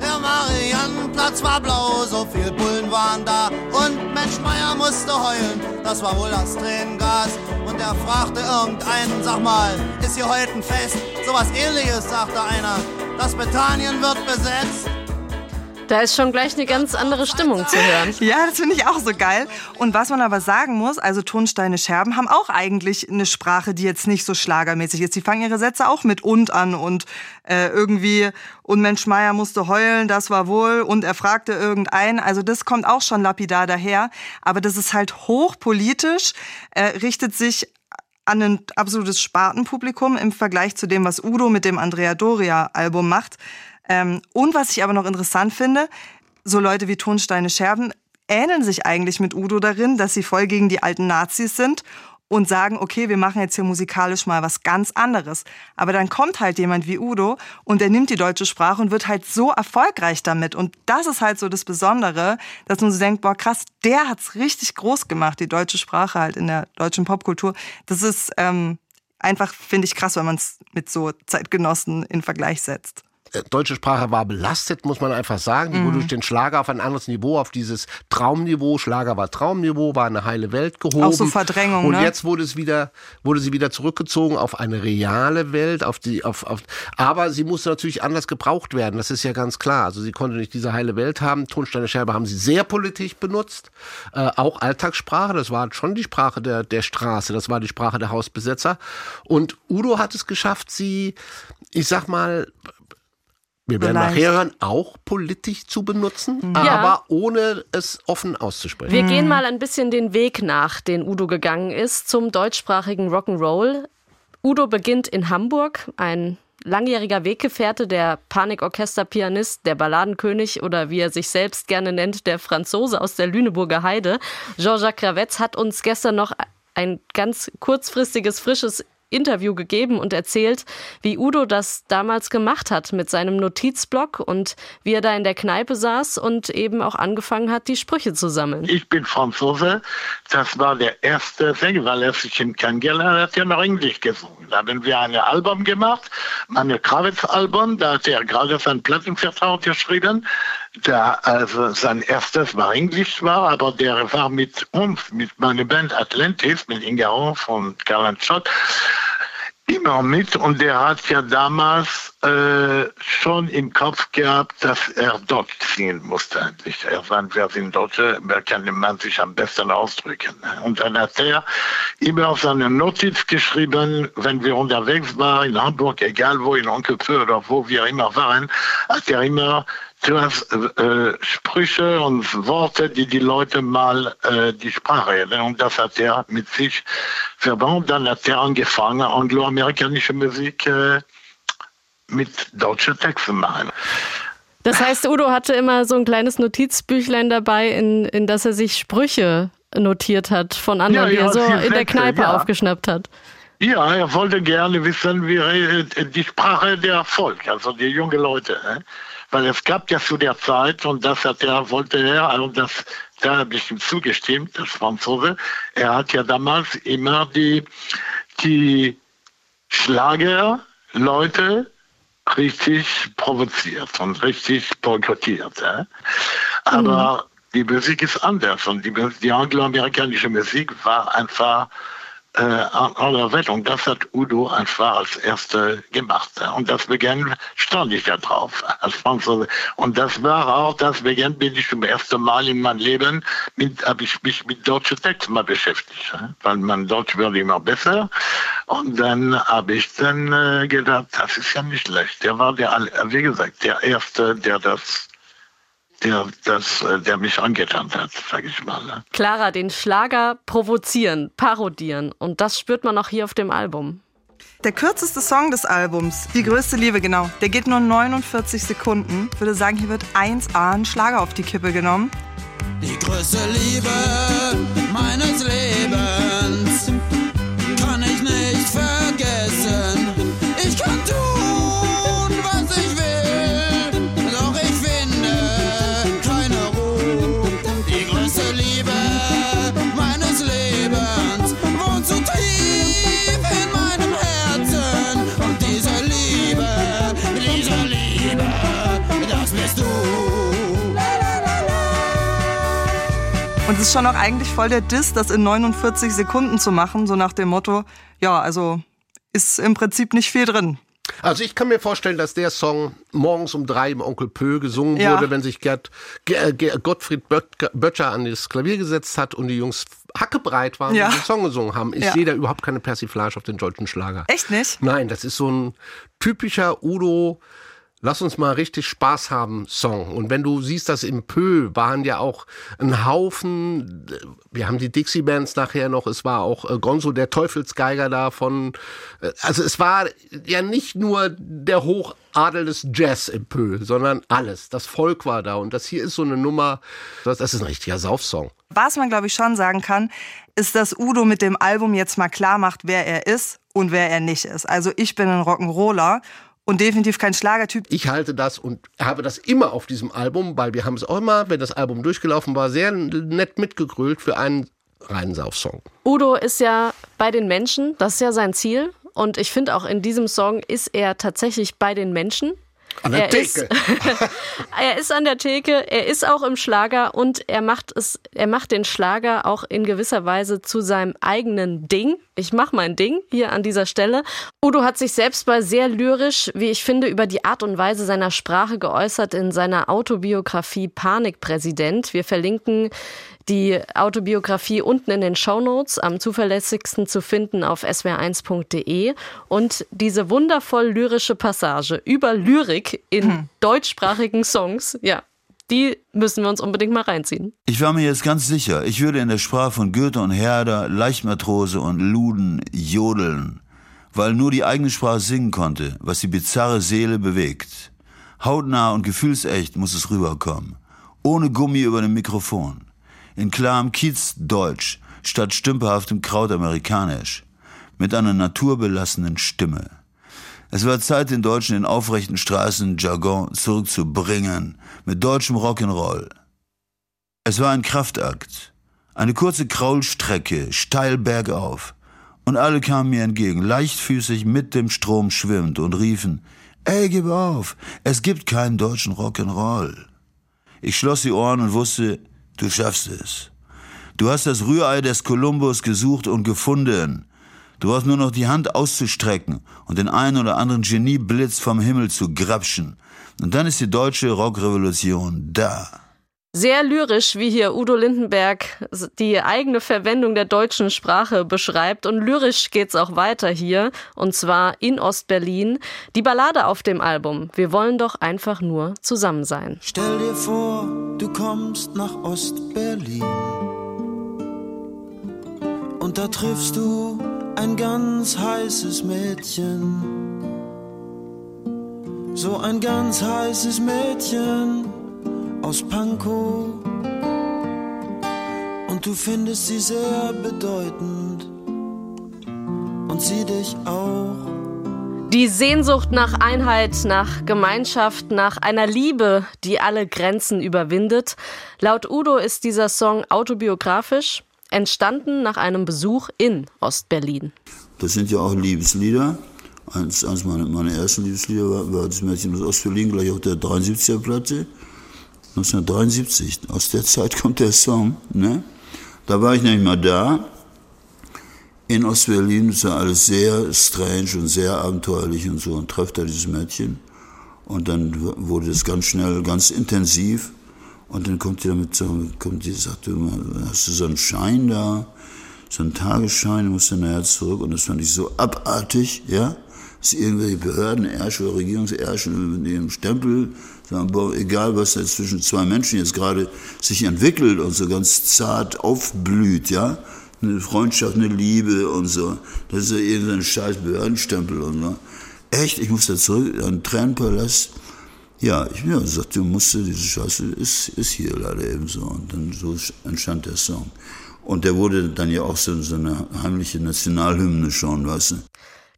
Der Mariannenplatz war blau, so viel Bullen waren da. Und Mensch Meier musste heulen, das war wohl das Tränengas. Und er fragte irgendeinen, sag mal, ist hier heute ein Fest? Sowas Ähnliches, sagte einer, das Britannien wird besetzt. Da ist schon gleich eine ganz andere Stimmung zu hören. Ja, das finde ich auch so geil. Und was man aber sagen muss, also Ton Steine Scherben haben auch eigentlich eine Sprache, die jetzt nicht so schlagermäßig ist. Die fangen ihre Sätze auch mit und an und irgendwie und Mensch Meier musste heulen, das war wohl und er fragte irgendeinen. Also das kommt auch schon lapidar daher. Aber das ist halt hochpolitisch, richtet sich an ein absolutes Spartenpublikum im Vergleich zu dem, was Udo mit dem Andrea Doria Album macht. Und was ich aber noch interessant finde, so Leute wie Ton Steine Scherben ähneln sich eigentlich mit Udo darin, dass sie voll gegen die alten Nazis sind und sagen, okay, wir machen jetzt hier musikalisch mal was ganz anderes. Aber dann kommt halt jemand wie Udo und er nimmt die deutsche Sprache und wird halt so erfolgreich damit. Und das ist halt so das Besondere, dass man so denkt, boah krass, der hat's richtig groß gemacht, die deutsche Sprache halt in der deutschen Popkultur. Das ist einfach, finde ich, krass, wenn man es mit so Zeitgenossen in Vergleich setzt. Deutsche Sprache war belastet, muss man einfach sagen. Die wurde durch den Schlager auf ein anderes Niveau, auf dieses Traumniveau. Schlager war Traumniveau, war eine heile Welt gehoben. Auch so Verdrängung, und jetzt wurde sie wieder zurückgezogen auf eine reale Welt. Aber sie musste natürlich anders gebraucht werden, das ist ja ganz klar. Also sie konnte nicht diese heile Welt haben. Ton Steine Scherben haben sie sehr politisch benutzt. Auch Alltagssprache, das war schon die Sprache der Straße, das war die Sprache der Hausbesetzer. Und Udo hat es geschafft, sie, ich sag mal, wir werden nachher hören, auch politisch zu benutzen, aber ohne es offen auszusprechen. Wir gehen mal ein bisschen den Weg nach, den Udo gegangen ist, zum deutschsprachigen Rock'n'Roll. Udo beginnt in Hamburg, ein langjähriger Weggefährte, der Panikorchester-Pianist, der Balladenkönig oder wie er sich selbst gerne nennt, der Franzose aus der Lüneburger Heide. Jean-Jacques Kravetz hat uns gestern noch ein ganz kurzfristiges, frisches Interview gegeben und erzählt, wie Udo das damals gemacht hat mit seinem Notizblock und wie er da in der Kneipe saß und eben auch angefangen hat, die Sprüche zu sammeln. Ich bin Franzose, das war der erste Sänger, weil er sich in Kangela hat ja noch Englisch gesungen. Da haben wir ein Album gemacht, ein Krawitz-Album, da hat er gerade seinen Plattenvertrag geschrieben. Da, also sein erstes war Englisch, aber der war mit uns, mit meiner Band Atlantis, mit Inga Rumpf und Karl Schott, immer mit. Und der hat ja damals schon im Kopf gehabt, dass er dort singen musste eigentlich. Er sagt, wir sind Deutsche, da kann man sich am besten ausdrücken. Und dann hat er immer auf seine Notiz geschrieben, wenn wir unterwegs waren, in Hamburg, egal wo, in Onkel Pö oder wo wir immer waren, hat er immer Sprüche und Worte, die Leute mal die Sprache reden. Und das hat er mit sich verbunden. Dann hat er angefangen, angloamerikanische Musik mit deutschen Texten machen. Das heißt, Udo hatte immer so ein kleines Notizbüchlein dabei, in das er sich Sprüche notiert hat von anderen, ja, die er so in der Kneipe aufgeschnappt hat. Ja, er wollte gerne wissen, wie die Sprache der Volk, also die jungen Leute, weil es gab ja zu der Zeit, und das hat er, wollte er, also das, da habe ich ihm zugestimmt, das Franzose, er hat ja damals immer die Schlagerleute richtig provoziert und richtig boykottiert. Aber die Musik ist anders und die angloamerikanische Musik war einfach an der Welt und das hat Udo einfach als Erster gemacht. Und das Beginn stand ich da drauf als Franzose. Und das war auch das Beginn, bin ich zum ersten Mal in meinem Leben, habe ich mich mit deutschen Texten mal beschäftigt, weil mein Deutsch wurde immer besser. Und dann habe ich dann gedacht, das ist ja nicht schlecht. Der war wie gesagt, der Erste, der mich angetan hat, sage ich mal. Ne? Clara, den Schlager provozieren, parodieren. Und das spürt man auch hier auf dem Album. Der kürzeste Song des Albums, Die größte Liebe, genau, der geht nur 49 Sekunden. Ich würde sagen, hier wird 1A ein Schlager auf die Kippe genommen. Die größte Liebe meines Lebens kann ich nicht vergessen. Ich kann tun, was ich will. Und es ist schon auch eigentlich voll der Diss, das in 49 Sekunden zu machen, so nach dem Motto, ja, also ist im Prinzip nicht viel drin. Also ich kann mir vorstellen, dass der Song morgens um 3 im Onkel Pö gesungen wurde, wenn sich Gottfried Böttcher an das Klavier gesetzt hat und die Jungs hackebreit waren und den Song gesungen haben. Ich sehe da überhaupt keine Persiflage auf den deutschen Schlager. Echt nicht? Nein, das ist so ein typischer Udo, lass uns mal richtig Spaß haben, Song. Und wenn du siehst, dass im Pö waren ja auch ein Haufen, wir haben die Dixie-Bands nachher noch, es war auch Gonzo, der Teufelsgeiger davon. Also es war ja nicht nur der Hochadel des Jazz im Pö, sondern alles. Das Volk war da und das hier ist so eine Nummer, das ist ein richtiger Saufsong. Was man, glaube ich, schon sagen kann, ist, dass Udo mit dem Album jetzt mal klar macht, wer er ist und wer er nicht ist. Also ich bin ein Rock'n'Roller. Und definitiv kein Schlagertyp. Ich halte das und habe das immer auf diesem Album, weil wir haben es auch immer, wenn das Album durchgelaufen war, sehr nett mitgegrölt für einen reinen Saufsong. Udo ist ja bei den Menschen, das ist ja sein Ziel. Und ich finde auch in diesem Song ist er tatsächlich bei den Menschen. An der Theke. Er ist an der Theke, er ist auch im Schlager und er macht den Schlager auch in gewisser Weise zu seinem eigenen Ding. Ich mache mein Ding hier an dieser Stelle. Udo hat sich selbst mal sehr lyrisch, wie ich finde, über die Art und Weise seiner Sprache geäußert in seiner Autobiografie Panikpräsident. Wir verlinken die Autobiografie unten in den Shownotes, am zuverlässigsten zu finden auf swr1.de. Und diese wundervoll lyrische Passage über Lyrik in deutschsprachigen Songs, ja, die müssen wir uns unbedingt mal reinziehen. Ich war mir jetzt ganz sicher, ich würde in der Sprache von Goethe und Herder, Leichtmatrose und Luden jodeln, weil nur die eigene Sprache singen konnte, was die bizarre Seele bewegt. Hautnah und gefühlsecht muss es rüberkommen, ohne Gummi über dem Mikrofon. In klarem Kiezdeutsch statt stümperhaftem Krautamerikanisch, mit einer naturbelassenen Stimme. Es war Zeit, den Deutschen den aufrechten Straßenjargon zurückzubringen, mit deutschem Rock'n'Roll. Es war ein Kraftakt, eine kurze Kraulstrecke, steil bergauf, und alle kamen mir entgegen, leichtfüßig mit dem Strom schwimmend und riefen, ey, gib auf, es gibt keinen deutschen Rock'n'Roll. Ich schloss die Ohren und wusste, du schaffst es. Du hast das Rührei des Kolumbus gesucht und gefunden. Du brauchst nur noch die Hand auszustrecken und den einen oder anderen Genieblitz vom Himmel zu grapschen. Und dann ist die deutsche Rockrevolution da. Sehr lyrisch, wie hier Udo Lindenberg die eigene Verwendung der deutschen Sprache beschreibt. Und lyrisch geht's auch weiter hier, und zwar in Ostberlin. Die Ballade auf dem Album, wir wollen doch einfach nur zusammen sein. Stell dir vor, du kommst nach Ostberlin und da triffst du ein ganz heißes Mädchen, so ein ganz heißes Mädchen aus Pankow, und du findest sie sehr bedeutend und sie dich auch. Die Sehnsucht nach Einheit, nach Gemeinschaft, nach einer Liebe, die alle Grenzen überwindet. Laut Udo ist dieser Song autobiografisch, entstanden nach einem Besuch in Ostberlin. Das sind ja auch Liebeslieder, Eins meiner ersten Liebeslieder war das Mädchen aus Ostberlin, gleich auf der 73er-Platte, 1973. Aus der Zeit kommt der Song, ne? Da war ich nämlich mal da, in Ostberlin, das war alles sehr strange und sehr abenteuerlich und so, und treffe da dieses Mädchen. Und dann wurde es ganz schnell, ganz intensiv. Und dann kommt die damit sagt, du hast du so einen Schein da, so einen Tagesschein, du musst dann nachher zurück. Und das fand ich so abartig, ja, dass irgendwelche Behörden-Ärsche oder Regierungsärsche mit ihrem Stempel sagen, boah, egal was da zwischen zwei Menschen jetzt gerade sich entwickelt und so ganz zart aufblüht, ja, eine Freundschaft, eine Liebe und so, das ist ja irgendein scheiß Behördenstempel und so. Echt, ich muss da zurück an den Tränenpalast. Ja, ich sagte, du musst, diese Scheiße ist hier leider eben so. Und dann so entstand der Song. Und der wurde dann ja auch so eine heimliche Nationalhymne schon, weißt du.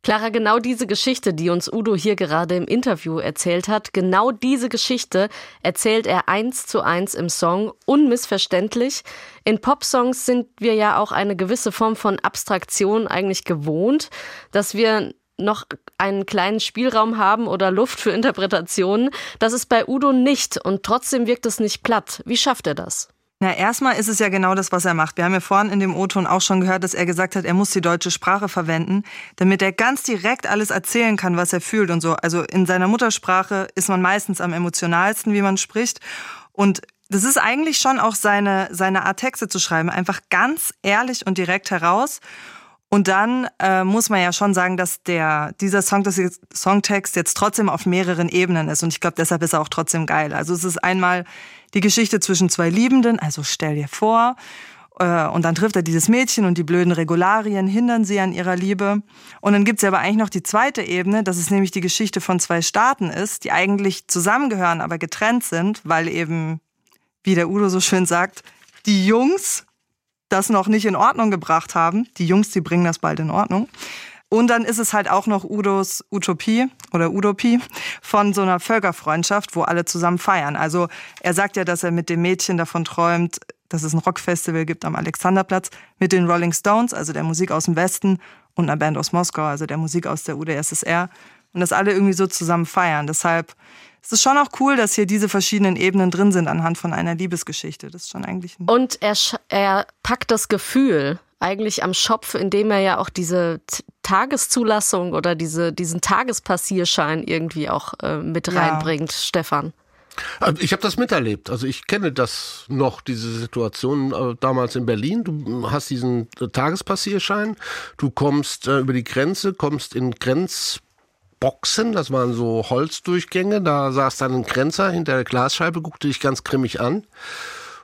Clara, genau diese Geschichte, die uns Udo hier gerade im Interview erzählt hat, genau diese Geschichte erzählt er 1:1 im Song, unmissverständlich. In Popsongs sind wir ja auch eine gewisse Form von Abstraktion eigentlich gewohnt, dass wir noch einen kleinen Spielraum haben oder Luft für Interpretationen. Das ist bei Udo nicht und trotzdem wirkt es nicht platt. Wie schafft er das? Na, erstmal ist es ja genau das, was er macht. Wir haben ja vorhin in dem O-Ton auch schon gehört, dass er gesagt hat, er muss die deutsche Sprache verwenden, damit er ganz direkt alles erzählen kann, was er fühlt und so. Also in seiner Muttersprache ist man meistens am emotionalsten, wie man spricht. Und das ist eigentlich schon auch seine Art, Texte zu schreiben. Einfach ganz ehrlich und direkt heraus. Und dann muss man ja schon sagen, dass dieser Songtext jetzt trotzdem auf mehreren Ebenen ist. Und ich glaube, deshalb ist er auch trotzdem geil. Also es ist einmal die Geschichte zwischen zwei Liebenden, also stell dir vor. Und dann trifft er dieses Mädchen und die blöden Regularien hindern sie an ihrer Liebe. Und dann gibt's ja aber eigentlich noch die zweite Ebene, dass es nämlich die Geschichte von zwei Staaten ist, die eigentlich zusammengehören, aber getrennt sind, weil eben, wie der Udo so schön sagt, die Jungs das noch nicht in Ordnung gebracht haben. Die Jungs, die bringen das bald in Ordnung. Und dann ist es halt auch noch Udos Utopie oder Udopie von so einer Völkerfreundschaft, wo alle zusammen feiern. Also er sagt ja, dass er mit dem Mädchen davon träumt, dass es ein Rockfestival gibt am Alexanderplatz mit den Rolling Stones, also der Musik aus dem Westen, und einer Band aus Moskau, also der Musik aus der UdSSR. Und dass alle irgendwie so zusammen feiern. Deshalb es ist schon auch cool, dass hier diese verschiedenen Ebenen drin sind anhand von einer Liebesgeschichte. Das ist schon eigentlich ein Und er packt das Gefühl eigentlich am Schopf, indem er ja auch diese Tageszulassung oder diesen Tagespassierschein irgendwie auch mit reinbringt, Stefan. Ich habe das miterlebt. Also ich kenne das noch, diese Situation damals in Berlin. Du hast diesen Tagespassierschein, du kommst über die Grenze, kommst in Grenzboxen, das waren so Holzdurchgänge, da saß dann ein Grenzer hinter der Glasscheibe, guckte dich ganz grimmig an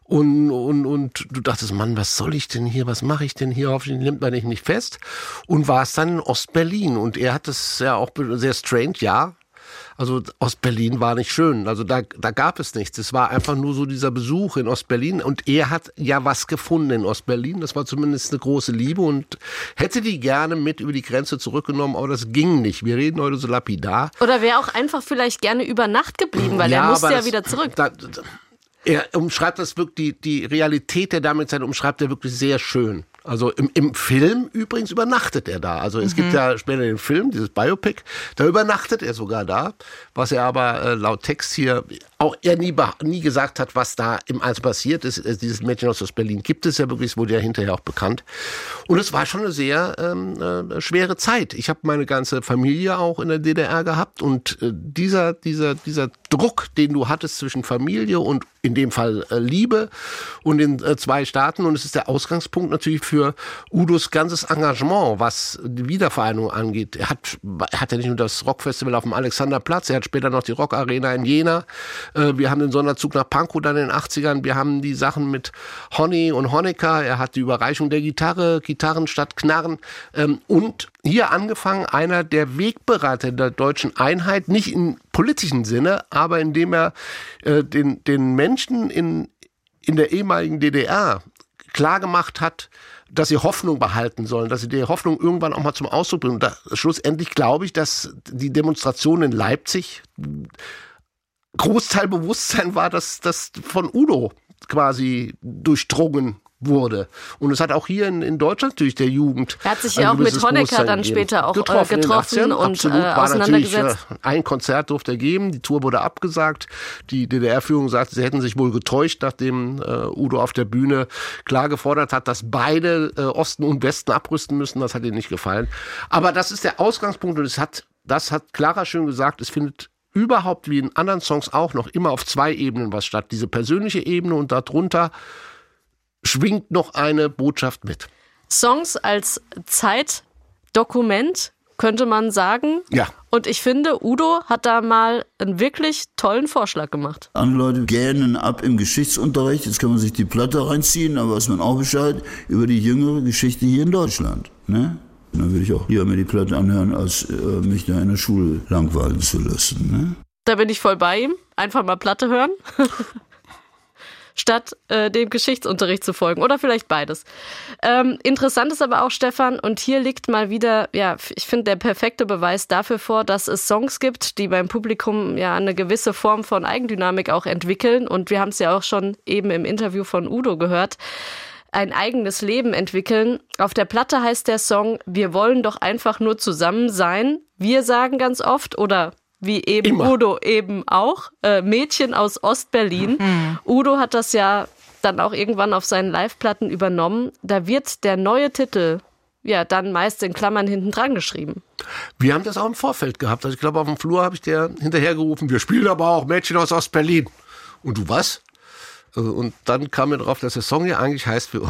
und du dachtest, Mann, was soll ich denn hier, was mache ich denn hier, hoffentlich nimmt man dich nicht fest, und warst dann in Ostberlin und er hat es ja auch sehr strange, ja, also Ostberlin war nicht schön, also da gab es nichts, es war einfach nur so dieser Besuch in Ostberlin und er hat ja was gefunden in Ostberlin, das war zumindest eine große Liebe und hätte die gerne mit über die Grenze zurückgenommen, aber das ging nicht, wir reden heute so lapidar. Oder wäre auch einfach vielleicht gerne über Nacht geblieben, weil er musste ja wieder zurück. Er umschreibt das wirklich, die Realität der Damenzeit umschreibt er wirklich sehr schön. Also im Film übrigens übernachtet er da. Also es gibt ja später den Film, dieses Biopic, da übernachtet er sogar da, was er aber laut Text hier auch er nie gesagt hat, was da im Einzelnen passiert ist. Dieses Mädchen aus Berlin gibt es ja wirklich, es wurde ja hinterher auch bekannt. Und es war schon eine sehr schwere Zeit. Ich habe meine ganze Familie auch in der DDR gehabt und dieser Druck, den du hattest zwischen Familie und in dem Fall Liebe und den zwei Staaten, und es ist der Ausgangspunkt natürlich für Udos ganzes Engagement, was die Wiedervereinigung angeht. Er hat ja nicht nur das Rockfestival auf dem Alexanderplatz, er hat später noch die Rockarena in Jena. Wir haben den Sonderzug nach Pankow dann in den 80ern, wir haben die Sachen mit Honey und Honecker, er hat die Überreichung der Gitarre, Gitarren statt Knarren, und hier angefangen einer der Wegbereiter der deutschen Einheit, nicht im politischen Sinne, aber indem er den Menschen in der ehemaligen DDR klargemacht hat, dass sie Hoffnung behalten sollen, dass sie die Hoffnung irgendwann auch mal zum Ausdruck bringen. Und schlussendlich glaube ich, dass die Demonstration in Leipzig Großteil Bewusstsein war, dass das von Udo quasi durchdrungen wurde. Und es hat auch hier in Deutschland natürlich der Jugend. Er hat sich ja auch mit Honecker dann später auch getroffen und auseinandergesetzt. Ein Konzert durfte er geben, die Tour wurde abgesagt. Die DDR-Führung sagte, sie hätten sich wohl getäuscht, nachdem Udo auf der Bühne klar gefordert hat, dass beide Osten und Westen abrüsten müssen. Das hat ihm nicht gefallen. Aber das ist der Ausgangspunkt und das hat Clara schön gesagt, es findet überhaupt wie in anderen Songs auch noch immer auf zwei Ebenen was statt. Diese persönliche Ebene und darunter schwingt noch eine Botschaft mit. Songs als Zeitdokument, könnte man sagen. Ja. Und ich finde, Udo hat da mal einen wirklich tollen Vorschlag gemacht. Andere Leute gähnen ab im Geschichtsunterricht. Jetzt kann man sich die Platte reinziehen, aber weiß man auch Bescheid über die jüngere Geschichte hier in Deutschland. Ne? Dann würde ich auch lieber mir die Platte anhören, als mich da in der Schule langweilen zu lassen. Ne? Da bin ich voll bei ihm. Einfach mal Platte hören. Statt dem Geschichtsunterricht zu folgen. Oder vielleicht beides. Interessant ist aber auch, Stefan, und hier liegt mal wieder, ja, ich finde, der perfekte Beweis dafür vor, dass es Songs gibt, die beim Publikum ja eine gewisse Form von Eigendynamik auch entwickeln. Und wir haben es ja auch schon eben im Interview von Udo gehört. Ein eigenes Leben entwickeln. Auf der Platte heißt der Song, wir wollen doch einfach nur zusammen sein. Wir sagen ganz oft, oder wie eben immer. Udo eben auch, Mädchen aus Ostberlin. Mhm. Udo hat das ja dann auch irgendwann auf seinen Live-Platten übernommen. Da wird der neue Titel ja dann meist in Klammern hinten dran geschrieben. Wir haben das auch im Vorfeld gehabt. Also ich glaube, auf dem Flur habe ich dir hinterhergerufen, wir spielen aber auch Mädchen aus Ostberlin. Und du was? Und dann kam mir drauf, dass der Song ja eigentlich heißt, wir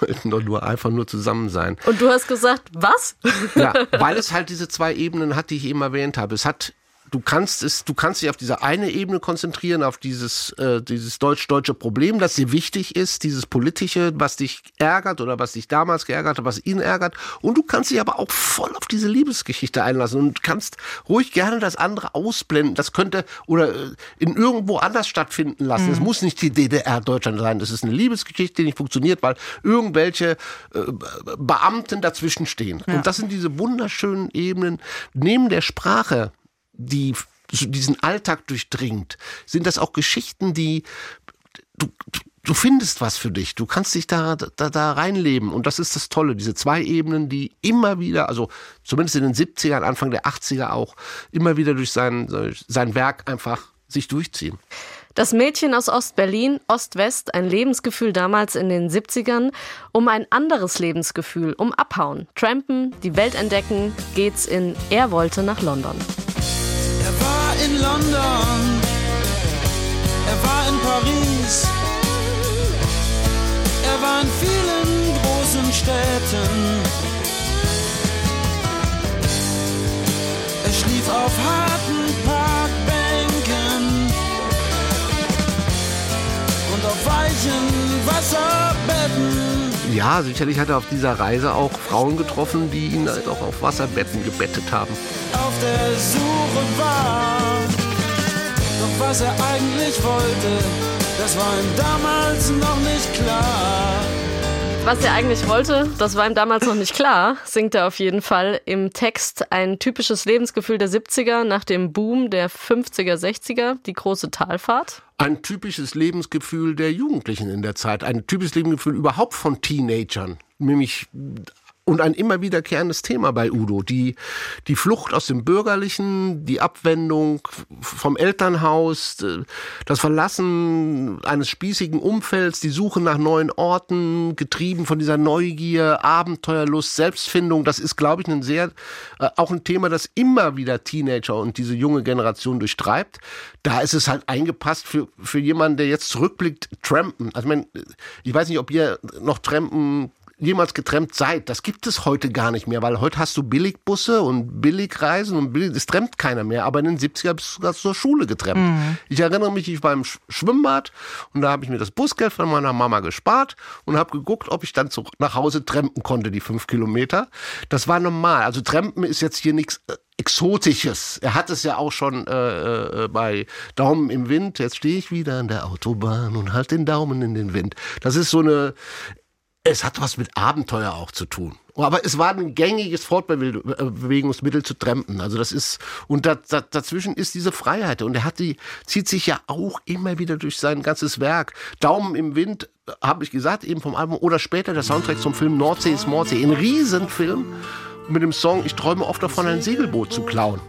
wollten doch nur einfach nur zusammen sein. Und du hast gesagt, was? Ja, weil es halt diese zwei Ebenen hat, die ich eben erwähnt habe. Es hat Du kannst dich auf diese eine Ebene konzentrieren, auf dieses deutsch-deutsche Problem, das dir wichtig ist, dieses Politische, was dich ärgert oder was dich damals geärgert hat, was ihn ärgert. Und du kannst dich aber auch voll auf diese Liebesgeschichte einlassen und kannst ruhig gerne das andere ausblenden. Das könnte oder in irgendwo anders stattfinden lassen. Es muss nicht die DDR Deutschland sein. Das ist eine Liebesgeschichte, die nicht funktioniert, weil irgendwelche Beamten dazwischen stehen. Ja. Und das sind diese wunderschönen Ebenen neben der Sprache, die diesen Alltag durchdringt, sind das auch Geschichten, die du findest was für dich. Du kannst dich da reinleben. Und das ist das Tolle, diese zwei Ebenen, die immer wieder, also zumindest in den 70ern, Anfang der 80er auch, immer wieder durch sein Werk einfach sich durchziehen. Das Mädchen aus Ostberlin, Ost-West, ein Lebensgefühl damals in den 70ern, um ein anderes Lebensgefühl, um Abhauen, Trampen, die Welt entdecken, geht's in Er wollte nach London. Er war in London, er war in Paris, er war in vielen großen Städten. Er schlief auf harten Parkbänken und auf weichen Wasserbetten. Ja, sicherlich hat er auf dieser Reise auch Frauen getroffen, die ihn halt auch auf Wasserbetten gebettet haben. Auf der Suche war, doch was er eigentlich wollte, das war ihm damals noch nicht klar. Was er eigentlich wollte, das war ihm damals noch nicht klar, singt er auf jeden Fall im Text. Ein typisches Lebensgefühl der 70er nach dem Boom der 50er, 60er, die große Talfahrt. Ein typisches Lebensgefühl der Jugendlichen in der Zeit, ein typisches Lebensgefühl überhaupt von Teenagern, nämlich und ein immer wiederkehrendes Thema bei Udo, die Flucht aus dem Bürgerlichen, die Abwendung vom Elternhaus, das Verlassen eines spießigen Umfelds, die Suche nach neuen Orten, getrieben von dieser Neugier, Abenteuerlust, Selbstfindung. Das ist, glaube ich, auch ein Thema, das immer wieder Teenager und diese junge Generation durchtreibt. Da ist es halt eingepasst für jemanden, der jetzt zurückblickt, Trampen. Also ich weiß nicht, ob ihr noch Trampen jemals getrampt seid. Das gibt es heute gar nicht mehr, weil heute hast du Billigbusse und Billigreisen und es trampt keiner mehr. Aber in den 70er bist du sogar zur Schule getrampt. Mhm. Ich erinnere mich, ich war im Schwimmbad und da habe ich mir das Busgeld von meiner Mama gespart und habe geguckt, ob ich dann nach Hause trampen konnte, die 5 Kilometer. Das war normal. Also trampen ist jetzt hier nichts Exotisches. Er hat es ja auch schon bei Daumen im Wind. Jetzt stehe ich wieder an der Autobahn und halt den Daumen in den Wind. Das ist so eine Es hat was mit Abenteuer auch zu tun. Aber es war ein gängiges Fortbewegungsmittel zu trampen. Also das ist, und dazwischen ist diese Freiheit. Und er hat die, zieht sich ja auch immer wieder durch sein ganzes Werk. Daumen im Wind, habe ich gesagt, eben vom Album, oder später der Soundtrack zum Film Nordsee ist Mordsee. Ein Riesenfilm mit dem Song Ich träume oft davon, ein Segelboot zu klauen.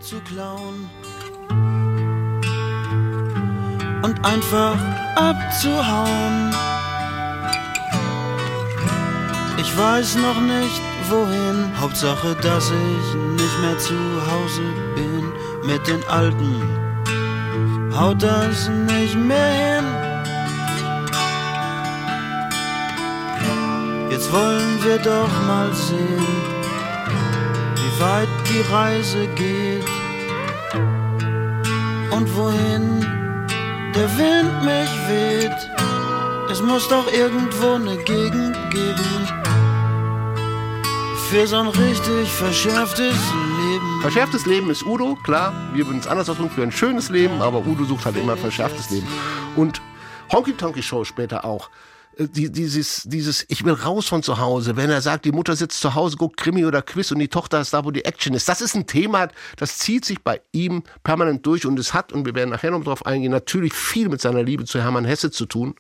Und einfach abzuhauen. Ich weiß noch nicht wohin, Hauptsache, dass ich nicht mehr zu Hause bin. Mit den Alten haut das nicht mehr hin. Jetzt wollen wir doch mal sehen, wie weit die Reise geht und wohin der Wind mich weht. Es muss doch irgendwo eine Gegend geben für so ein richtig verschärftes Leben. Verschärftes Leben ist Udo, klar. Wir würden es anders ausdrücken, für ein schönes Leben. Aber Udo sucht halt immer ein verschärftes Leben. Und Honky Tonky Show später auch. Dieses ich will raus von zu Hause, wenn er sagt, die Mutter sitzt zu Hause, guckt Krimi oder Quiz und die Tochter ist da, wo die Action ist. Das ist ein Thema, das zieht sich bei ihm permanent durch und es hat, und wir werden nachher noch drauf eingehen, natürlich viel mit seiner Liebe zu Hermann Hesse zu tun,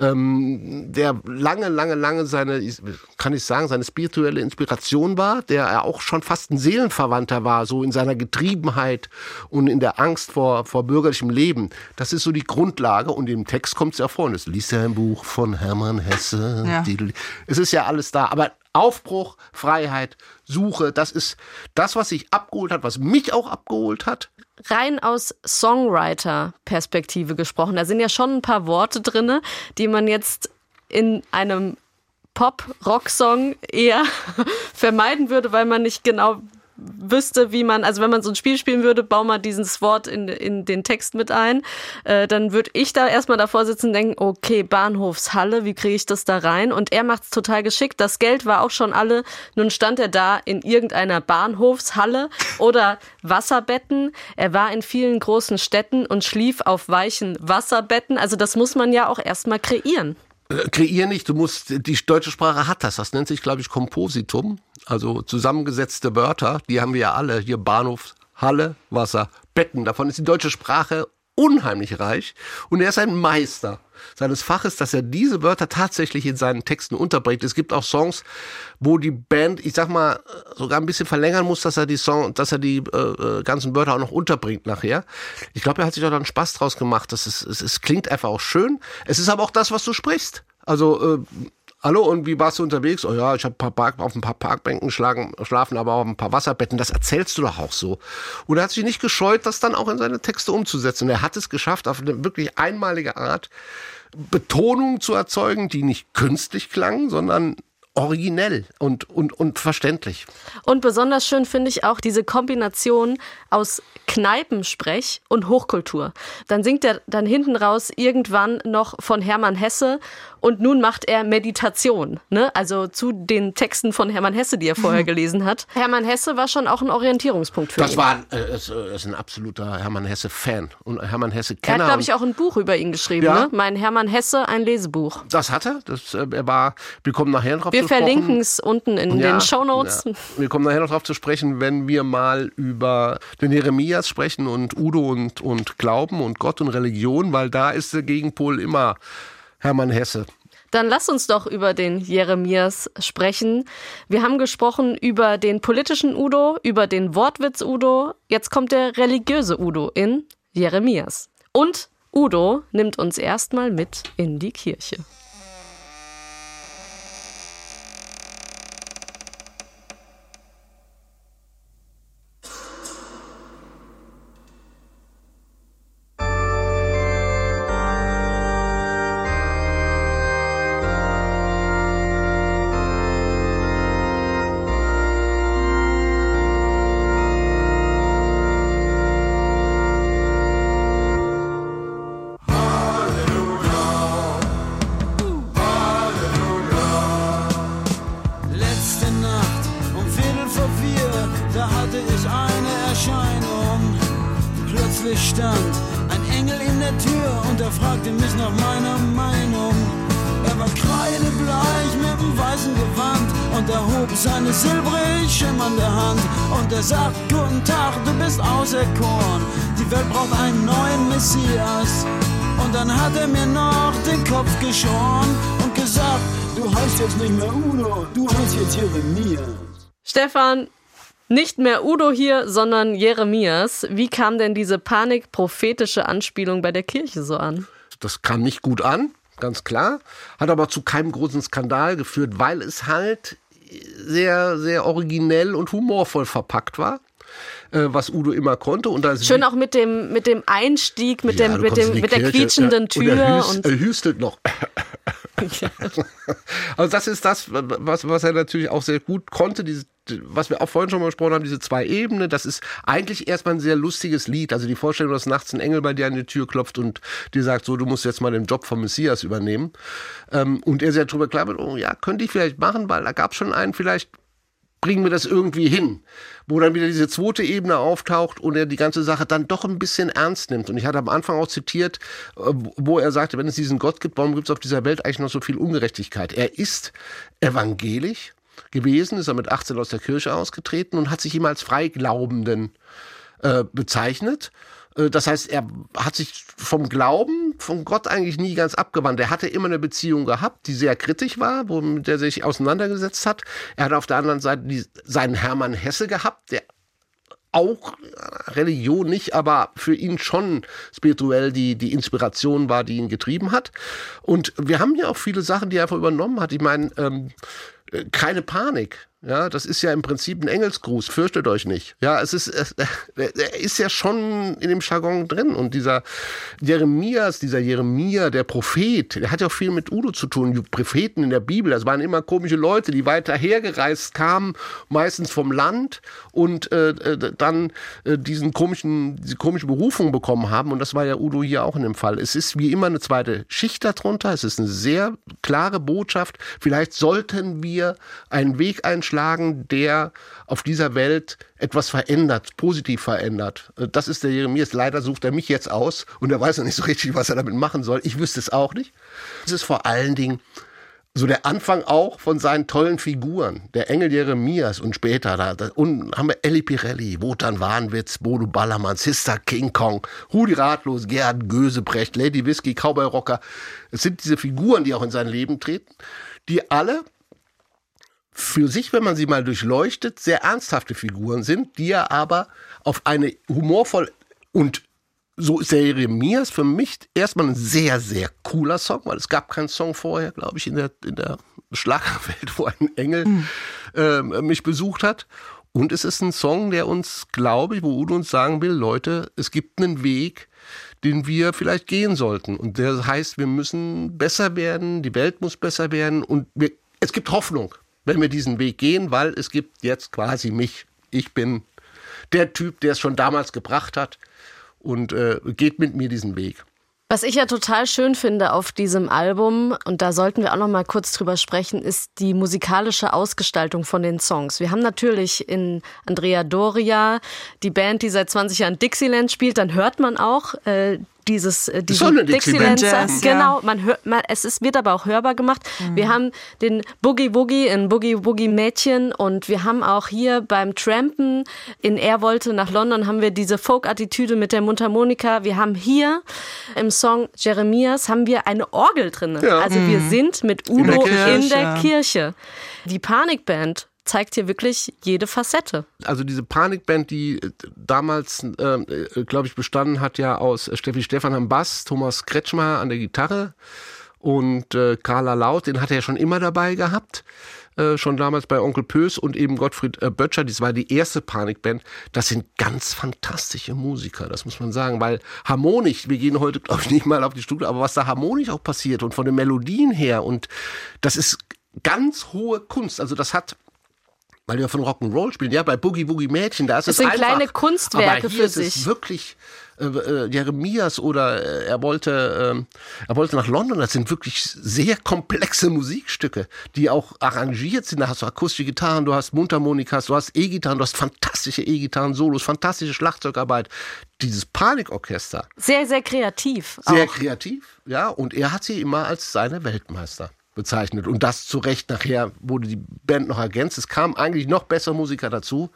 der lange seine spirituelle Inspiration war, der er auch schon fast ein Seelenverwandter war, so in seiner Getriebenheit und in der Angst vor bürgerlichem Leben. Das ist so die Grundlage und im Text kommt es ja vor. Und es liest ja ein Buch von Hermann Hesse. Ja. Es ist ja alles da, aber Aufbruch, Freiheit, Suche, das ist das, was sich abgeholt hat, was mich auch abgeholt hat. Rein aus Songwriter-Perspektive gesprochen. Da sind ja schon ein paar Worte drin, die man jetzt in einem Pop-Rock-Song eher vermeiden würde, weil man nicht genau wüsste, wie man, also wenn man so ein Spiel spielen würde, bau mal dieses Wort in den Text mit ein, dann würde ich da erstmal davor sitzen und denken, okay, Bahnhofshalle, wie kriege ich das da rein? Und er macht's total geschickt. Das Geld war auch schon alle, nun stand er da in irgendeiner Bahnhofshalle oder Wasserbetten. Er war in vielen großen Städten und schlief auf weichen Wasserbetten. Also das muss man ja auch erstmal kreieren. Kreier nicht, du musst, die deutsche Sprache hat das. Das nennt sich, glaube ich, Kompositum. Also zusammengesetzte Wörter, die haben wir ja alle. Hier Bahnhof, Halle, Wasser, Betten. Davon ist die deutsche Sprache unheimlich reich. Und er ist ein Meister seines Faches, dass er diese Wörter tatsächlich in seinen Texten unterbringt. Es gibt auch Songs, wo die Band, ich sag mal, sogar ein bisschen verlängern muss, dass er die ganzen Wörter auch noch unterbringt nachher. Ich glaube, er hat sich auch dann Spaß draus gemacht. Es klingt einfach auch schön. Es ist aber auch das, was du sprichst. Also, hallo, und wie warst du unterwegs? Oh ja, ich habe auf ein paar Parkbänken schlafen, aber auf ein paar Wasserbetten. Das erzählst du doch auch so. Und er hat sich nicht gescheut, das dann auch in seine Texte umzusetzen. Und er hat es geschafft, auf eine wirklich einmalige Art Betonungen zu erzeugen, die nicht künstlich klangen, sondern originell und verständlich. Und besonders schön finde ich auch diese Kombination aus Kneipensprech und Hochkultur. Dann singt er dann hinten raus irgendwann noch von Hermann Hesse und nun macht er Meditation, ne? Also zu den Texten von Hermann Hesse, die er vorher gelesen hat. Hermann Hesse war schon auch ein Orientierungspunkt für ihn. Er ist ein absoluter Hermann Hesse-Fan und Hermann Hesse-Kenner. Er hat, glaube ich, auch ein Buch über ihn geschrieben, ja, ne? Mein Hermann Hesse, ein Lesebuch. Das hat er. Wir kommen nachher drauf zu sprechen. Wir verlinken es unten in den Shownotes. Ja. Wir kommen nachher noch drauf zu sprechen, wenn wir mal über den Jeremias sprechen und Udo und Glauben und Gott und Religion, weil da ist der Gegenpol immer Hermann Hesse. Dann lass uns doch über den Jeremias sprechen. Wir haben gesprochen über den politischen Udo, über den Wortwitz-Udo. Jetzt kommt der religiöse Udo in Jeremias. Und Udo nimmt uns erstmal mit in die Kirche. Fragte mich nach meiner Meinung. Er war kreidebleich mit dem Wein. und er hob seine silbrig schimmernde Hand und er sagt, guten Tag, du bist auserkoren, die Welt braucht einen neuen Messias. Und dann hat er mir noch den Kopf geschoren und gesagt, du heißt jetzt nicht mehr Udo, du heißt jetzt Jeremias. Stefan, nicht mehr Udo hier, sondern Jeremias. Wie kam denn diese panikprophetische Anspielung bei der Kirche so an? Das kam nicht gut an, ganz klar. Hat aber zu keinem großen Skandal geführt, weil es halt sehr, sehr originell und humorvoll verpackt war, was Udo immer konnte. Und also schön auch mit dem Einstieg, mit der quietschenden Tür. Und hüstelt noch. Ja. Also das ist das, was er natürlich auch sehr gut konnte, was wir auch vorhin schon mal besprochen haben, diese zwei Ebenen, das ist eigentlich erstmal ein sehr lustiges Lied. Also die Vorstellung, dass nachts ein Engel bei dir an die Tür klopft und dir sagt, so, du musst jetzt mal den Job vom Messias übernehmen. Und er sehr drüber klar wird, oh ja, könnte ich vielleicht machen, weil da gab es schon einen, vielleicht bringen wir das irgendwie hin. Wo dann wieder diese zweite Ebene auftaucht und er die ganze Sache dann doch ein bisschen ernst nimmt. Und ich hatte am Anfang auch zitiert, wo er sagte, wenn es diesen Gott gibt, warum gibt es auf dieser Welt eigentlich noch so viel Ungerechtigkeit? Er ist evangelisch gewesen, ist er mit 18 aus der Kirche ausgetreten und hat sich immer als Freiglaubenden bezeichnet. Das heißt, er hat sich vom Glauben, von Gott eigentlich nie ganz abgewandt. Er hatte immer eine Beziehung gehabt, die sehr kritisch war, womit er sich auseinandergesetzt hat. Er hat auf der anderen Seite seinen Hermann Hesse gehabt, der auch Religion nicht, aber für ihn schon spirituell die Inspiration war, die ihn getrieben hat. Und wir haben ja auch viele Sachen, die er einfach übernommen hat. Ich meine, keine Panik. Ja, das ist ja im Prinzip ein Engelsgruß, fürchtet euch nicht. Ja, er ist ja schon in dem Jargon drin. Und dieser Jeremia, der Prophet, der hat ja auch viel mit Udo zu tun. Die Propheten in der Bibel, das waren immer komische Leute, die weiter hergereist kamen, meistens vom Land und dann diese komische Berufung bekommen haben. Und das war ja Udo hier auch in dem Fall. Es ist wie immer eine zweite Schicht darunter. Es ist eine sehr klare Botschaft. Vielleicht sollten wir einen Weg einschlagen, der auf dieser Welt etwas verändert, positiv verändert. Das ist der Jeremias. Leider sucht er mich jetzt aus und er weiß noch nicht so richtig, was er damit machen soll. Ich wüsste es auch nicht. Es ist vor allen Dingen so der Anfang auch von seinen tollen Figuren. Der Engel Jeremias und später haben wir Elli Pirelli, Wotan Warnwitz, Bodo Ballermann, Sister King Kong, Rudi Ratlos, Gerd Gösebrecht, Lady Whisky, Cowboy Rocker. Es sind diese Figuren, die auch in sein Leben treten, die alle für sich, wenn man sie mal durchleuchtet, sehr ernsthafte Figuren sind, die er aber auf eine humorvoll, und so ist der Jeremias für mich erstmal ein sehr, sehr cooler Song, weil es gab keinen Song vorher, glaube ich, in der Schlagerwelt, wo ein Engel mich besucht hat. Und es ist ein Song, der uns, glaube ich, wo Udo uns sagen will, Leute, es gibt einen Weg, den wir vielleicht gehen sollten. Und der heißt, wir müssen besser werden, die Welt muss besser werden und es gibt Hoffnung, wenn wir diesen Weg gehen, weil es gibt jetzt quasi mich. Ich bin der Typ, der es schon damals gebracht hat und geht mit mir diesen Weg. Was ich ja total schön finde auf diesem Album, und da sollten wir auch noch mal kurz drüber sprechen, ist die musikalische Ausgestaltung von den Songs. Wir haben natürlich in Andrea Doria die Band, die seit 20 Jahren Dixieland spielt, dann hört man auch diesen Dixieland Jazz, genau, wird aber auch hörbar gemacht. Mhm. Wir haben den Boogie Woogie in Boogie Woogie Mädchen und wir haben auch hier beim Trampen in Er wollte nach London haben wir diese Folk-Attitüde mit der Mundharmonika. Wir haben hier im Song Jeremias haben wir eine Orgel drin. Ja. Also wir sind mit Udo in der Kirche. Die Panikband zeigt hier wirklich jede Facette. Also diese Panikband, die damals, glaube ich, bestanden hat ja aus Steffi Stephan am Bass, Thomas Kretschmer an der Gitarre und Carla Laut, den hat er ja schon immer dabei gehabt, schon damals bei Onkel Pös und eben Gottfried Böttcher, das war die erste Panikband. Das sind ganz fantastische Musiker, das muss man sagen, weil harmonisch, wir gehen heute, glaube ich, nicht mal auf die Stufe, aber was da harmonisch auch passiert und von den Melodien her und das ist ganz hohe Kunst, also das hat, weil wir von Rock'n'Roll spielen, ja, bei Boogie Woogie Mädchen, da ist es einfach. Das sind kleine Kunstwerke für sich. Aber hier ist es wirklich Jeremias oder er wollte nach London, das sind wirklich sehr komplexe Musikstücke, die auch arrangiert sind, da hast du akustische Gitarren, du hast Mundharmonikas, du hast E-Gitarren, du hast fantastische E-Gitarren-Solos, fantastische Schlagzeugarbeit, dieses Panikorchester. Sehr, sehr kreativ. Sehr kreativ, ja, und er hat sie immer als seine Weltmeister bezeichnet. Und das zu Recht. Nachher wurde die Band noch ergänzt. Es kamen eigentlich noch bessere Musiker dazu.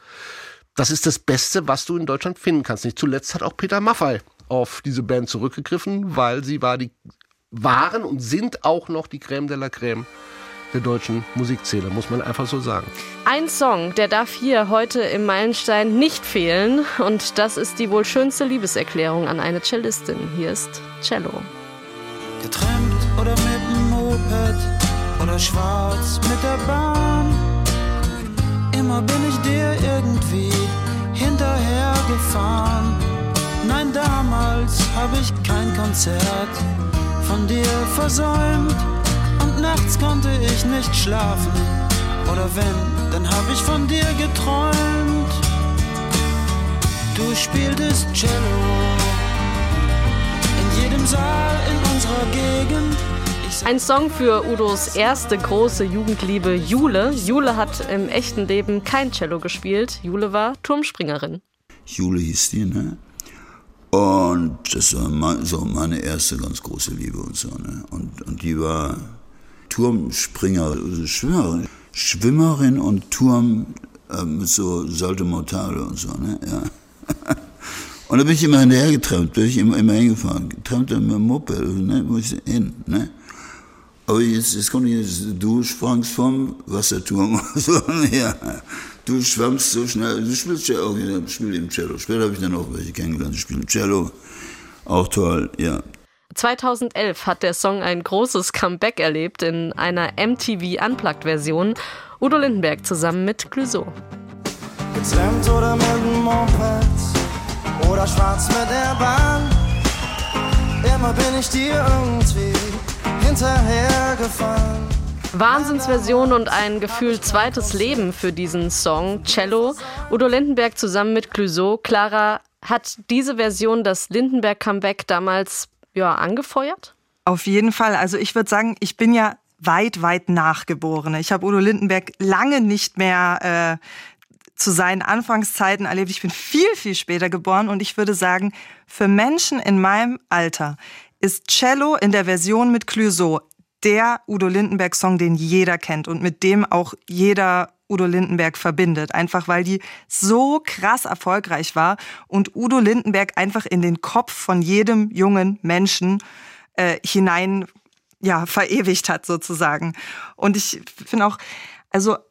Das ist das Beste, was du in Deutschland finden kannst. Nicht zuletzt hat auch Peter Maffay auf diese Band zurückgegriffen, weil sie waren und sind auch noch die Crème de la Crème der deutschen Musikszene, muss man einfach so sagen. Ein Song, der darf hier heute im Meilenstein nicht fehlen. Und das ist die wohl schönste Liebeserklärung an eine Cellistin. Hier ist Cello. Getrennt oder mit dem Moped oder schwarz mit der Bahn. Immer bin ich dir irgendwie hinterhergefahren. Nein, damals habe ich kein Konzert von dir versäumt. Und nachts konnte ich nicht schlafen. Oder wenn, dann hab ich von dir geträumt. Du spieltest Cello in jedem Saal in unserer Gegend. Ein Song für Udos erste große Jugendliebe Jule. Jule hat im echten Leben kein Cello gespielt. Jule war Turmspringerin. Jule hieß die, ne? Und das war so meine erste ganz große Liebe und so, ne? Und die war Turmspringerin, also Schwimmerin. Schwimmerin und Turm mit so Salto Mortale und so, ne? Ja. Und da bin ich immer hinterhergetrampt, bin ich immer hingefahren. Getrampt mit dem Moped, ne? Wo ich hin, ne? Aber jetzt kommt jetzt, du sprangst vom Wasserturm oder so, ja. Du schwammst so schnell, du spielst ja auch, ich spiel eben Cello. Später habe ich dann auch welche kennengelernt, die spielen Cello. Auch toll, ja. 2011 hat der Song ein großes Comeback erlebt in einer MTV-Unplugged-Version. Udo Lindenberg zusammen mit Clueso. Getrennt oder mit dem Moped oder schwarz mit der Bahn. Immer bin ich dir irgendwie hinterhergefahren. Wahnsinnsversion und ein gefühlt zweites Leben für diesen Song, Cello. Udo Lindenberg zusammen mit Clueso. Clara, hat diese Version das Lindenberg-Comeback damals angefeuert? Auf jeden Fall. Also ich würde sagen, ich bin ja weit Nachgeborene. Ich habe Udo Lindenberg lange nicht mehr zu seinen Anfangszeiten erlebt. Ich bin viel später geboren und ich würde sagen, für Menschen in meinem Alter ist Cello in der Version mit Clueso der Udo Lindenberg-Song, den jeder kennt und mit dem auch jeder Udo Lindenberg verbindet. Einfach weil die so krass erfolgreich war und Udo Lindenberg einfach in den Kopf von jedem jungen Menschen hinein verewigt hat sozusagen. Und ich finde auch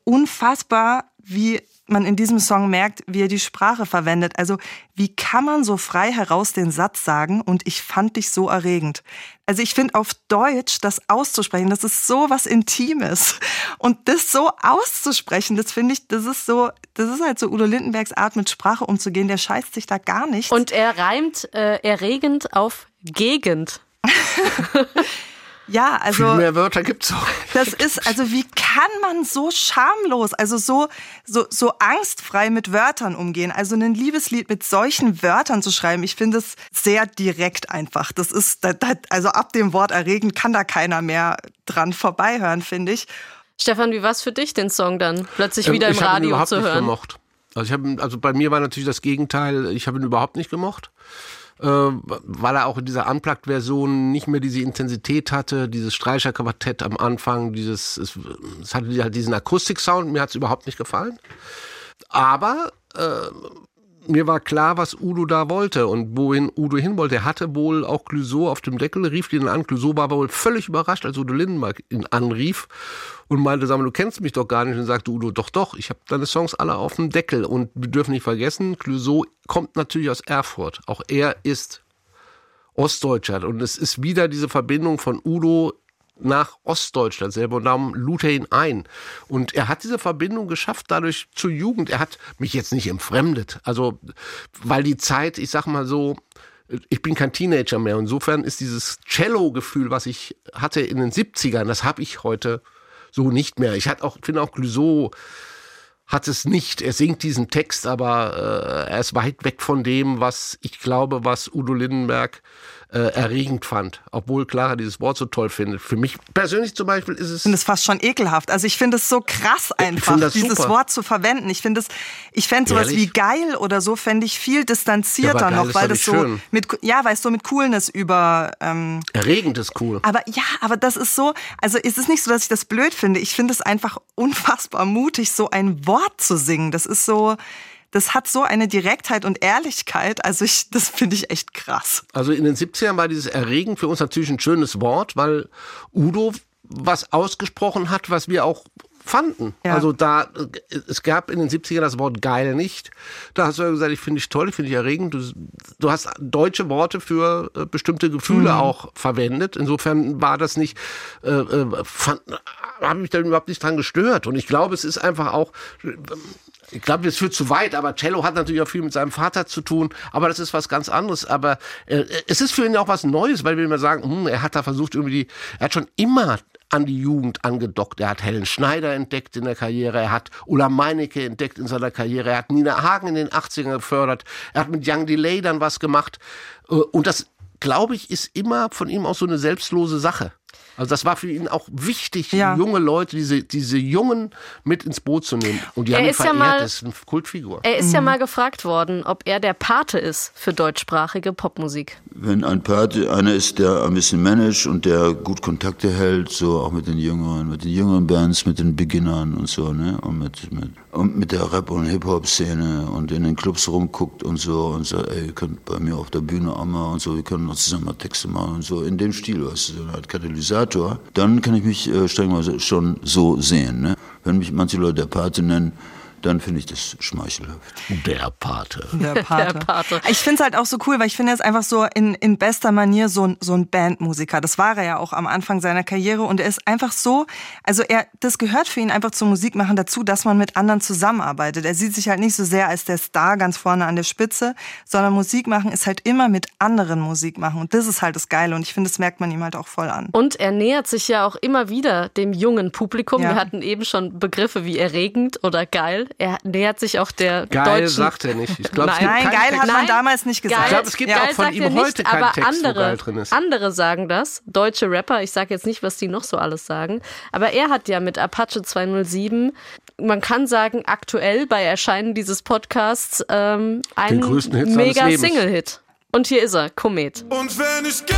unfassbar, wie man in diesem Song merkt, wie er die Sprache verwendet. Also wie kann man so frei heraus den Satz sagen und ich fand dich so erregend. Also ich finde auf Deutsch, das auszusprechen, das ist so was Intimes. Und das so auszusprechen, das finde ich, das ist halt so Udo Lindenbergs Art, mit Sprache umzugehen. Der scheißt sich da gar nichts. Und er reimt erregend auf Gegend. Ja, also viel mehr Wörter gibt's auch. Das ist, wie kann man so schamlos, so angstfrei mit Wörtern umgehen? Also ein Liebeslied mit solchen Wörtern zu schreiben, ich finde es sehr direkt einfach. Das ist, ab dem Wort erregend kann da keiner mehr dran vorbeihören, finde ich. Stefan, wie war's für dich, den Song dann plötzlich wieder im Radio zu hören? Ich habe ihn überhaupt nicht gemocht. Bei mir war natürlich das Gegenteil, ich habe ihn überhaupt nicht gemocht. Weil er auch in dieser Unplugged-Version nicht mehr diese Intensität hatte, dieses Streicherquartett am Anfang, es hatte halt diesen Akustik-Sound, mir hat es überhaupt nicht gefallen. Aber mir war klar, was Udo da wollte und wohin Udo hin wollte. Er hatte wohl auch Clueso auf dem Deckel, rief ihn an. Clueso war wohl völlig überrascht, als Udo Lindenberg ihn anrief und meinte, sag mal, du kennst mich doch gar nicht. Und sagte Udo, doch, ich habe deine Songs alle auf dem Deckel. Und wir dürfen nicht vergessen, Clueso kommt natürlich aus Erfurt. Auch er ist Ostdeutscher. Und es ist wieder diese Verbindung von Udo nach Ostdeutschland selber und darum lud er ihn ein. Und er hat diese Verbindung geschafft dadurch zur Jugend. Er hat mich jetzt nicht entfremdet. Also, weil die Zeit, ich sag mal so, ich bin kein Teenager mehr. Insofern ist dieses Cello-Gefühl, was ich hatte in den 70ern, das habe ich heute so nicht mehr. Ich finde auch Clueso hat es nicht. Er singt diesen Text, aber er ist weit weg von dem, was ich glaube, was Udo Lindenberg erregend fand, obwohl Clara dieses Wort so toll findet. Für mich persönlich zum Beispiel ist es... Ich finde es fast schon ekelhaft. Also ich finde es so krass einfach, dieses super. Wort zu verwenden. Ich finde es, ich fände sowas wie geil oder so, fände ich viel distanzierter ja, noch, weil das so schön. Weil es so mit Coolness über... erregend ist cool. Aber das ist so, also es ist nicht so, dass ich das blöd finde. Ich finde es einfach unfassbar mutig, so ein Wort zu singen. Das ist so... Das hat so eine Direktheit und Ehrlichkeit, also das finde ich echt krass. Also in den 70ern war dieses erregend für uns natürlich ein schönes Wort, weil Udo was ausgesprochen hat, was wir auch fanden. Ja. Also es gab in den 70ern das Wort geil nicht. Da hast du ja gesagt, ich finde dich toll, ich finde dich erregend. Du hast deutsche Worte für bestimmte Gefühle auch verwendet. Insofern war das nicht, habe mich dann überhaupt nicht dran gestört. Und ich glaube, es ist einfach auch... Ich glaube, das führt zu weit, aber Cello hat natürlich auch viel mit seinem Vater zu tun, aber das ist was ganz anderes, aber es ist für ihn auch was Neues, weil wir immer sagen, er hat da versucht irgendwie, er hat schon immer an die Jugend angedockt, er hat Helen Schneider entdeckt in der Karriere, er hat Ulla Meinecke entdeckt in seiner Karriere, er hat Nina Hagen in den 80ern gefördert, er hat mit Young Delay dann was gemacht und das, glaube ich, ist immer von ihm auch so eine selbstlose Sache. Also das war für ihn auch wichtig, junge Leute, diese Jungen mit ins Boot zu nehmen. Und die haben ihn verehrt, das ist eine Kultfigur. Er ist ja mal gefragt worden, ob er der Pate ist für deutschsprachige Popmusik. Wenn ein Pate einer ist, der ein bisschen managt und der gut Kontakte hält, so auch mit den jüngeren Bands, mit den Beginnern und so, ne? Und mit der Rap- und Hip-Hop-Szene und in den Clubs rumguckt und so, ey, ihr könnt bei mir auf der Bühne auch mal und so, wir können noch zusammen mal Texte machen und so, in dem Stil, weißt du, so eine Art Katalysator. Dann kann ich mich strengweise schon so sehen. Ne? Wenn mich manche Leute der Pate nennen, dann finde ich das schmeichelhaft. Der Pate. Ich finde es halt auch so cool, weil ich finde, er ist einfach so in bester Manier so ein Bandmusiker. Das war er ja auch am Anfang seiner Karriere und er ist einfach so, also das gehört für ihn einfach zum Musikmachen dazu, dass man mit anderen zusammenarbeitet. Er sieht sich halt nicht so sehr als der Star ganz vorne an der Spitze, sondern Musikmachen ist halt immer mit anderen Musikmachen und das ist halt das Geile und ich finde, das merkt man ihm halt auch voll an. Und er nähert sich ja auch immer wieder dem jungen Publikum. Ja. Wir hatten eben schon Begriffe wie erregend oder geil. Er nähert sich auch der deutschen... Geil sagt er nicht. Ich glaub, Nein, geil hat man damals nicht gesagt. Ich glaube, es gibt auch von ihm heute keinen Text, wo geil drin ist. Andere sagen das. Deutsche Rapper, ich sage jetzt nicht, was die noch so alles sagen. Aber er hat ja mit Apache 207, man kann sagen, aktuell bei Erscheinen dieses Podcasts einen mega Single-Hit. Und hier ist er, Komet. Und wenn ich gehe,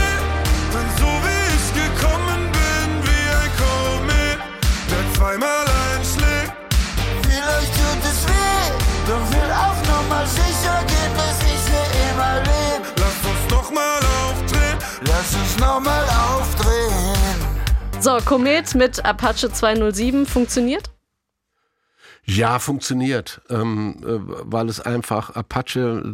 dann so wie ich gekommen bin, wie ein Komet, der zweimal sicher geht es nicht für immer leben. Lass uns nochmal aufdrehen. So, Komet mit Apache 207 funktioniert? Ja, funktioniert. Weil es einfach Apache...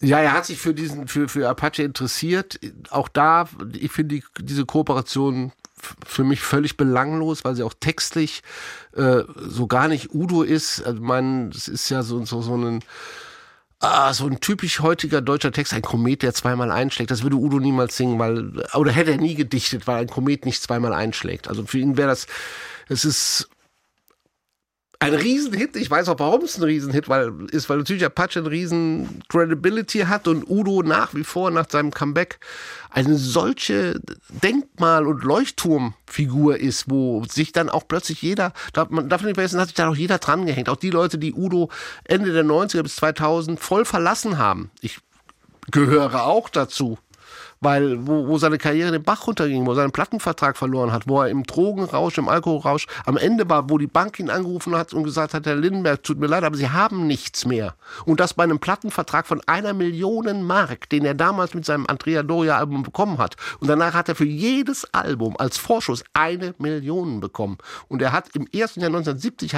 Ja, er hat sich für Apache interessiert. Auch da, ich finde diese Kooperation... für mich völlig belanglos, weil sie auch textlich so gar nicht Udo ist. Also es ist ja so ein typisch heutiger deutscher Text, ein Komet, der zweimal einschlägt. Das würde Udo niemals singen, oder hätte er nie gedichtet, weil ein Komet nicht zweimal einschlägt. Also für ihn wäre es ist ein Riesenhit. Ich weiß auch, warum es ein Riesenhit ist, weil natürlich Apache eine riesen Credibility hat und Udo nach wie vor nach seinem Comeback eine solche Denkmal- und Leuchtturmfigur ist, wo sich dann auch plötzlich jeder, man darf nicht vergessen, hat sich da auch jeder dran gehängt. Auch die Leute, die Udo Ende der 90er bis 2000 voll verlassen haben. Ich gehöre auch dazu. Weil wo seine Karriere den Bach runterging, wo er seinen Plattenvertrag verloren hat, wo er im Drogenrausch, im Alkoholrausch am Ende war, wo die Bank ihn angerufen hat und gesagt hat, Herr Lindenberg, tut mir leid, aber Sie haben nichts mehr. Und das bei einem Plattenvertrag von 1 Million Mark, den er damals mit seinem Andrea Doria Album bekommen hat. Und danach hat er für jedes Album als Vorschuss 1 Million bekommen. Und er hat im ersten Jahr 1970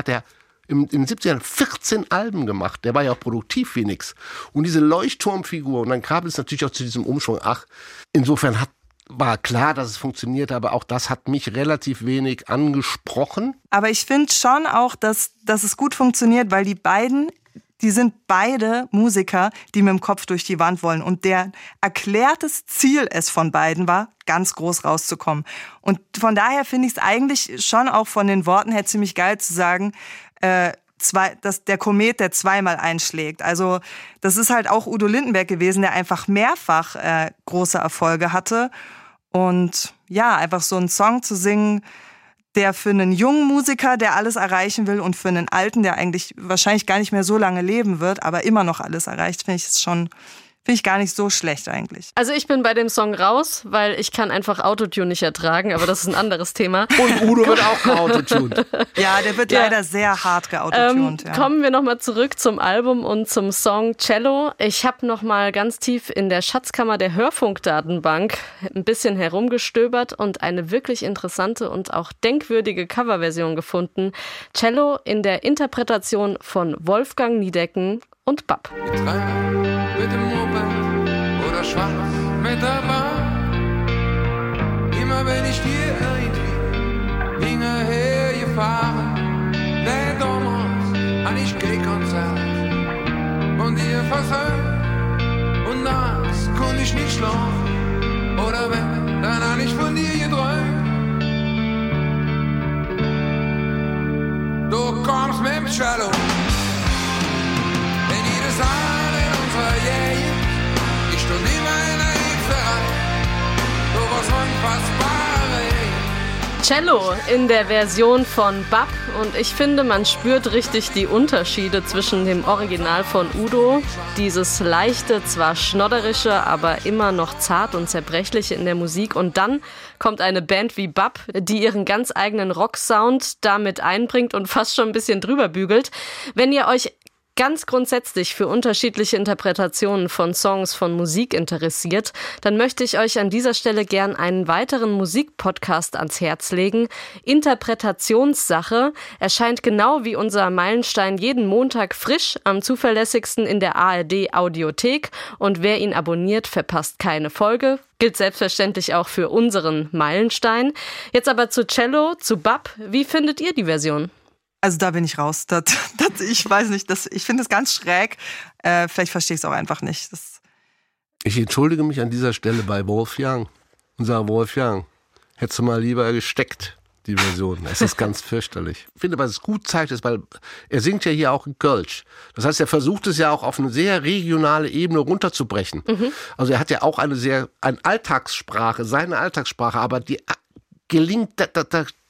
in den 70ern 14 Alben gemacht. Der war ja auch produktiv wie nix. Und diese Leuchtturmfigur, und dann kam es natürlich auch zu diesem Umschwung. Ach, insofern war klar, dass es funktioniert, aber auch das hat mich relativ wenig angesprochen. Aber ich finde schon auch, dass es gut funktioniert, weil die sind beide Musiker, die mit dem Kopf durch die Wand wollen. Und deren erklärtes Ziel es von beiden war, ganz groß rauszukommen. Und von daher finde ich es eigentlich schon auch von den Worten her ziemlich geil zu sagen, der Komet, der zweimal einschlägt. Also das ist halt auch Udo Lindenberg gewesen, der einfach mehrfach große Erfolge hatte. Und ja, einfach so einen Song zu singen, der für einen jungen Musiker, der alles erreichen will, und für einen alten, der eigentlich wahrscheinlich gar nicht mehr so lange leben wird, aber immer noch alles erreicht, finde ich gar nicht so schlecht eigentlich. Also ich bin bei dem Song raus, weil ich kann einfach Autotune nicht ertragen, aber das ist ein anderes Thema. Und Udo wird auch geautotuned. Ja, der wird leider sehr hart geautotuned. Ja. Kommen wir nochmal zurück zum Album und zum Song Cello. Ich habe nochmal ganz tief in der Schatzkammer der Hörfunkdatenbank ein bisschen herumgestöbert und eine wirklich interessante und auch denkwürdige Coverversion gefunden. Cello in der Interpretation von Wolfgang Niedecken und BAP. Mit dem Moped oder schwarz mit der Bahn. Immer wenn ich dir irgendwie hinterher gefahren, der damals an ich Gay-Konzert und ihr versöhnt. Und nachts konnte ich nicht schlafen. Oder wenn, dann habe ich von dir geträumt. Du kommst mit dem Cello in jedes Haar. Ich stund immer in der Hilferei, du warst unfassbar. Cello in der Version von BAP, und ich finde, man spürt richtig die Unterschiede zwischen dem Original von Udo, dieses leichte, zwar schnodderische, aber immer noch zart und zerbrechliche in der Musik, und dann kommt eine Band wie BAP, die ihren ganz eigenen Rock-Sound damit einbringt und fast schon ein bisschen drüber bügelt. Wenn ihr euch ganz grundsätzlich für unterschiedliche Interpretationen von Songs, von Musik interessiert, dann möchte ich euch an dieser Stelle gern einen weiteren Musikpodcast ans Herz legen. Interpretationssache erscheint genau wie unser Meilenstein jeden Montag frisch, am zuverlässigsten in der ARD-Audiothek, und wer ihn abonniert, verpasst keine Folge. Gilt selbstverständlich auch für unseren Meilenstein. Jetzt aber zu Cello, zu BAP. Wie findet ihr die Version? Also da bin ich raus. Ich weiß nicht, ich finde es ganz schräg. Vielleicht verstehe ich es auch einfach nicht. Ich entschuldige mich an dieser Stelle bei Wolfgang und sage, Wolfgang, hättest du mal lieber gesteckt, die Version. Es ist ganz fürchterlich. Ich finde, was es gut zeigt, ist, weil er singt ja hier auch in Kölsch. Das heißt, er versucht es ja auch auf eine sehr regionale Ebene runterzubrechen. Mhm. Also er hat ja auch seine Alltagssprache, aber die gelingt,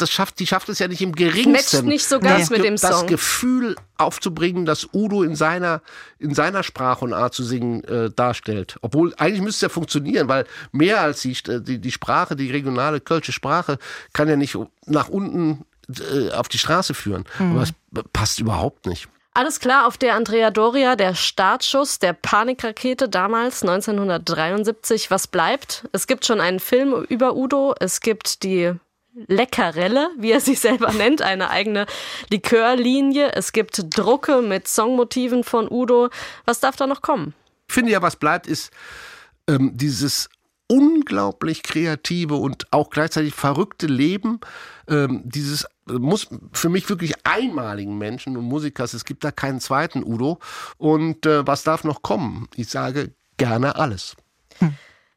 die schafft es ja nicht im geringsten. Matcht nicht so ganz mit dem Song. Das Gefühl aufzubringen, das Udo in seiner Sprache und Art zu singen darstellt. Obwohl, eigentlich müsste es ja funktionieren, weil mehr als die Sprache, die regionale kölsche Sprache, kann ja nicht nach unten auf die Straße führen. Mhm. Aber es passt überhaupt nicht. Alles klar, auf der Andrea Doria, der Startschuss der Panikrakete damals, 1973. Was bleibt? Es gibt schon einen Film über Udo, es gibt die Leckerelle, wie er sich selber nennt, eine eigene Likörlinie. Es gibt Drucke mit Songmotiven von Udo. Was darf da noch kommen? Ich finde ja, was bleibt, ist dieses unglaublich kreative und auch gleichzeitig verrückte Leben, dieses muss für mich wirklich einmaligen Menschen und Musikers. Es gibt da keinen zweiten Udo. Und was darf noch kommen? Ich sage gerne alles.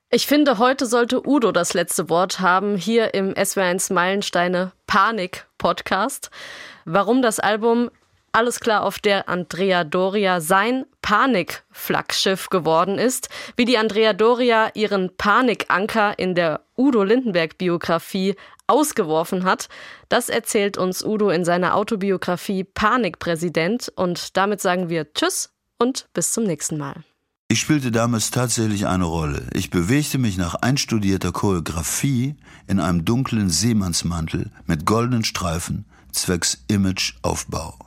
Ich finde, heute sollte Udo das letzte Wort haben, hier im SWR1 Meilensteine Panik-Podcast. Warum das Album Alles klar auf der Andrea Doria sein Panik-Flaggschiff geworden ist, wie die Andrea Doria ihren Panikanker in der Udo-Lindenberg-Biografie ausgeworfen hat, das erzählt uns Udo in seiner Autobiografie Panikpräsident, und damit sagen wir Tschüss und bis zum nächsten Mal. Ich spielte damals tatsächlich eine Rolle. Ich bewegte mich nach einstudierter Choreografie in einem dunklen Seemannsmantel mit goldenen Streifen zwecks Imageaufbau.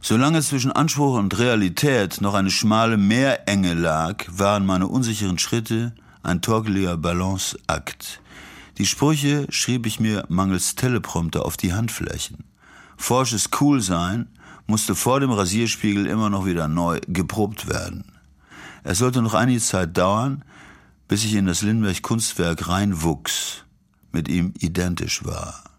Solange zwischen Anspruch und Realität noch eine schmale Meerenge lag, waren meine unsicheren Schritte ein torkeliger Balanceakt. Die Sprüche schrieb ich mir mangels Teleprompter auf die Handflächen. Forsches Coolsein musste vor dem Rasierspiegel immer noch wieder neu geprobt werden. Es sollte noch einige Zeit dauern, bis ich in das Lindenberg-Kunstwerk reinwuchs, mit ihm identisch war.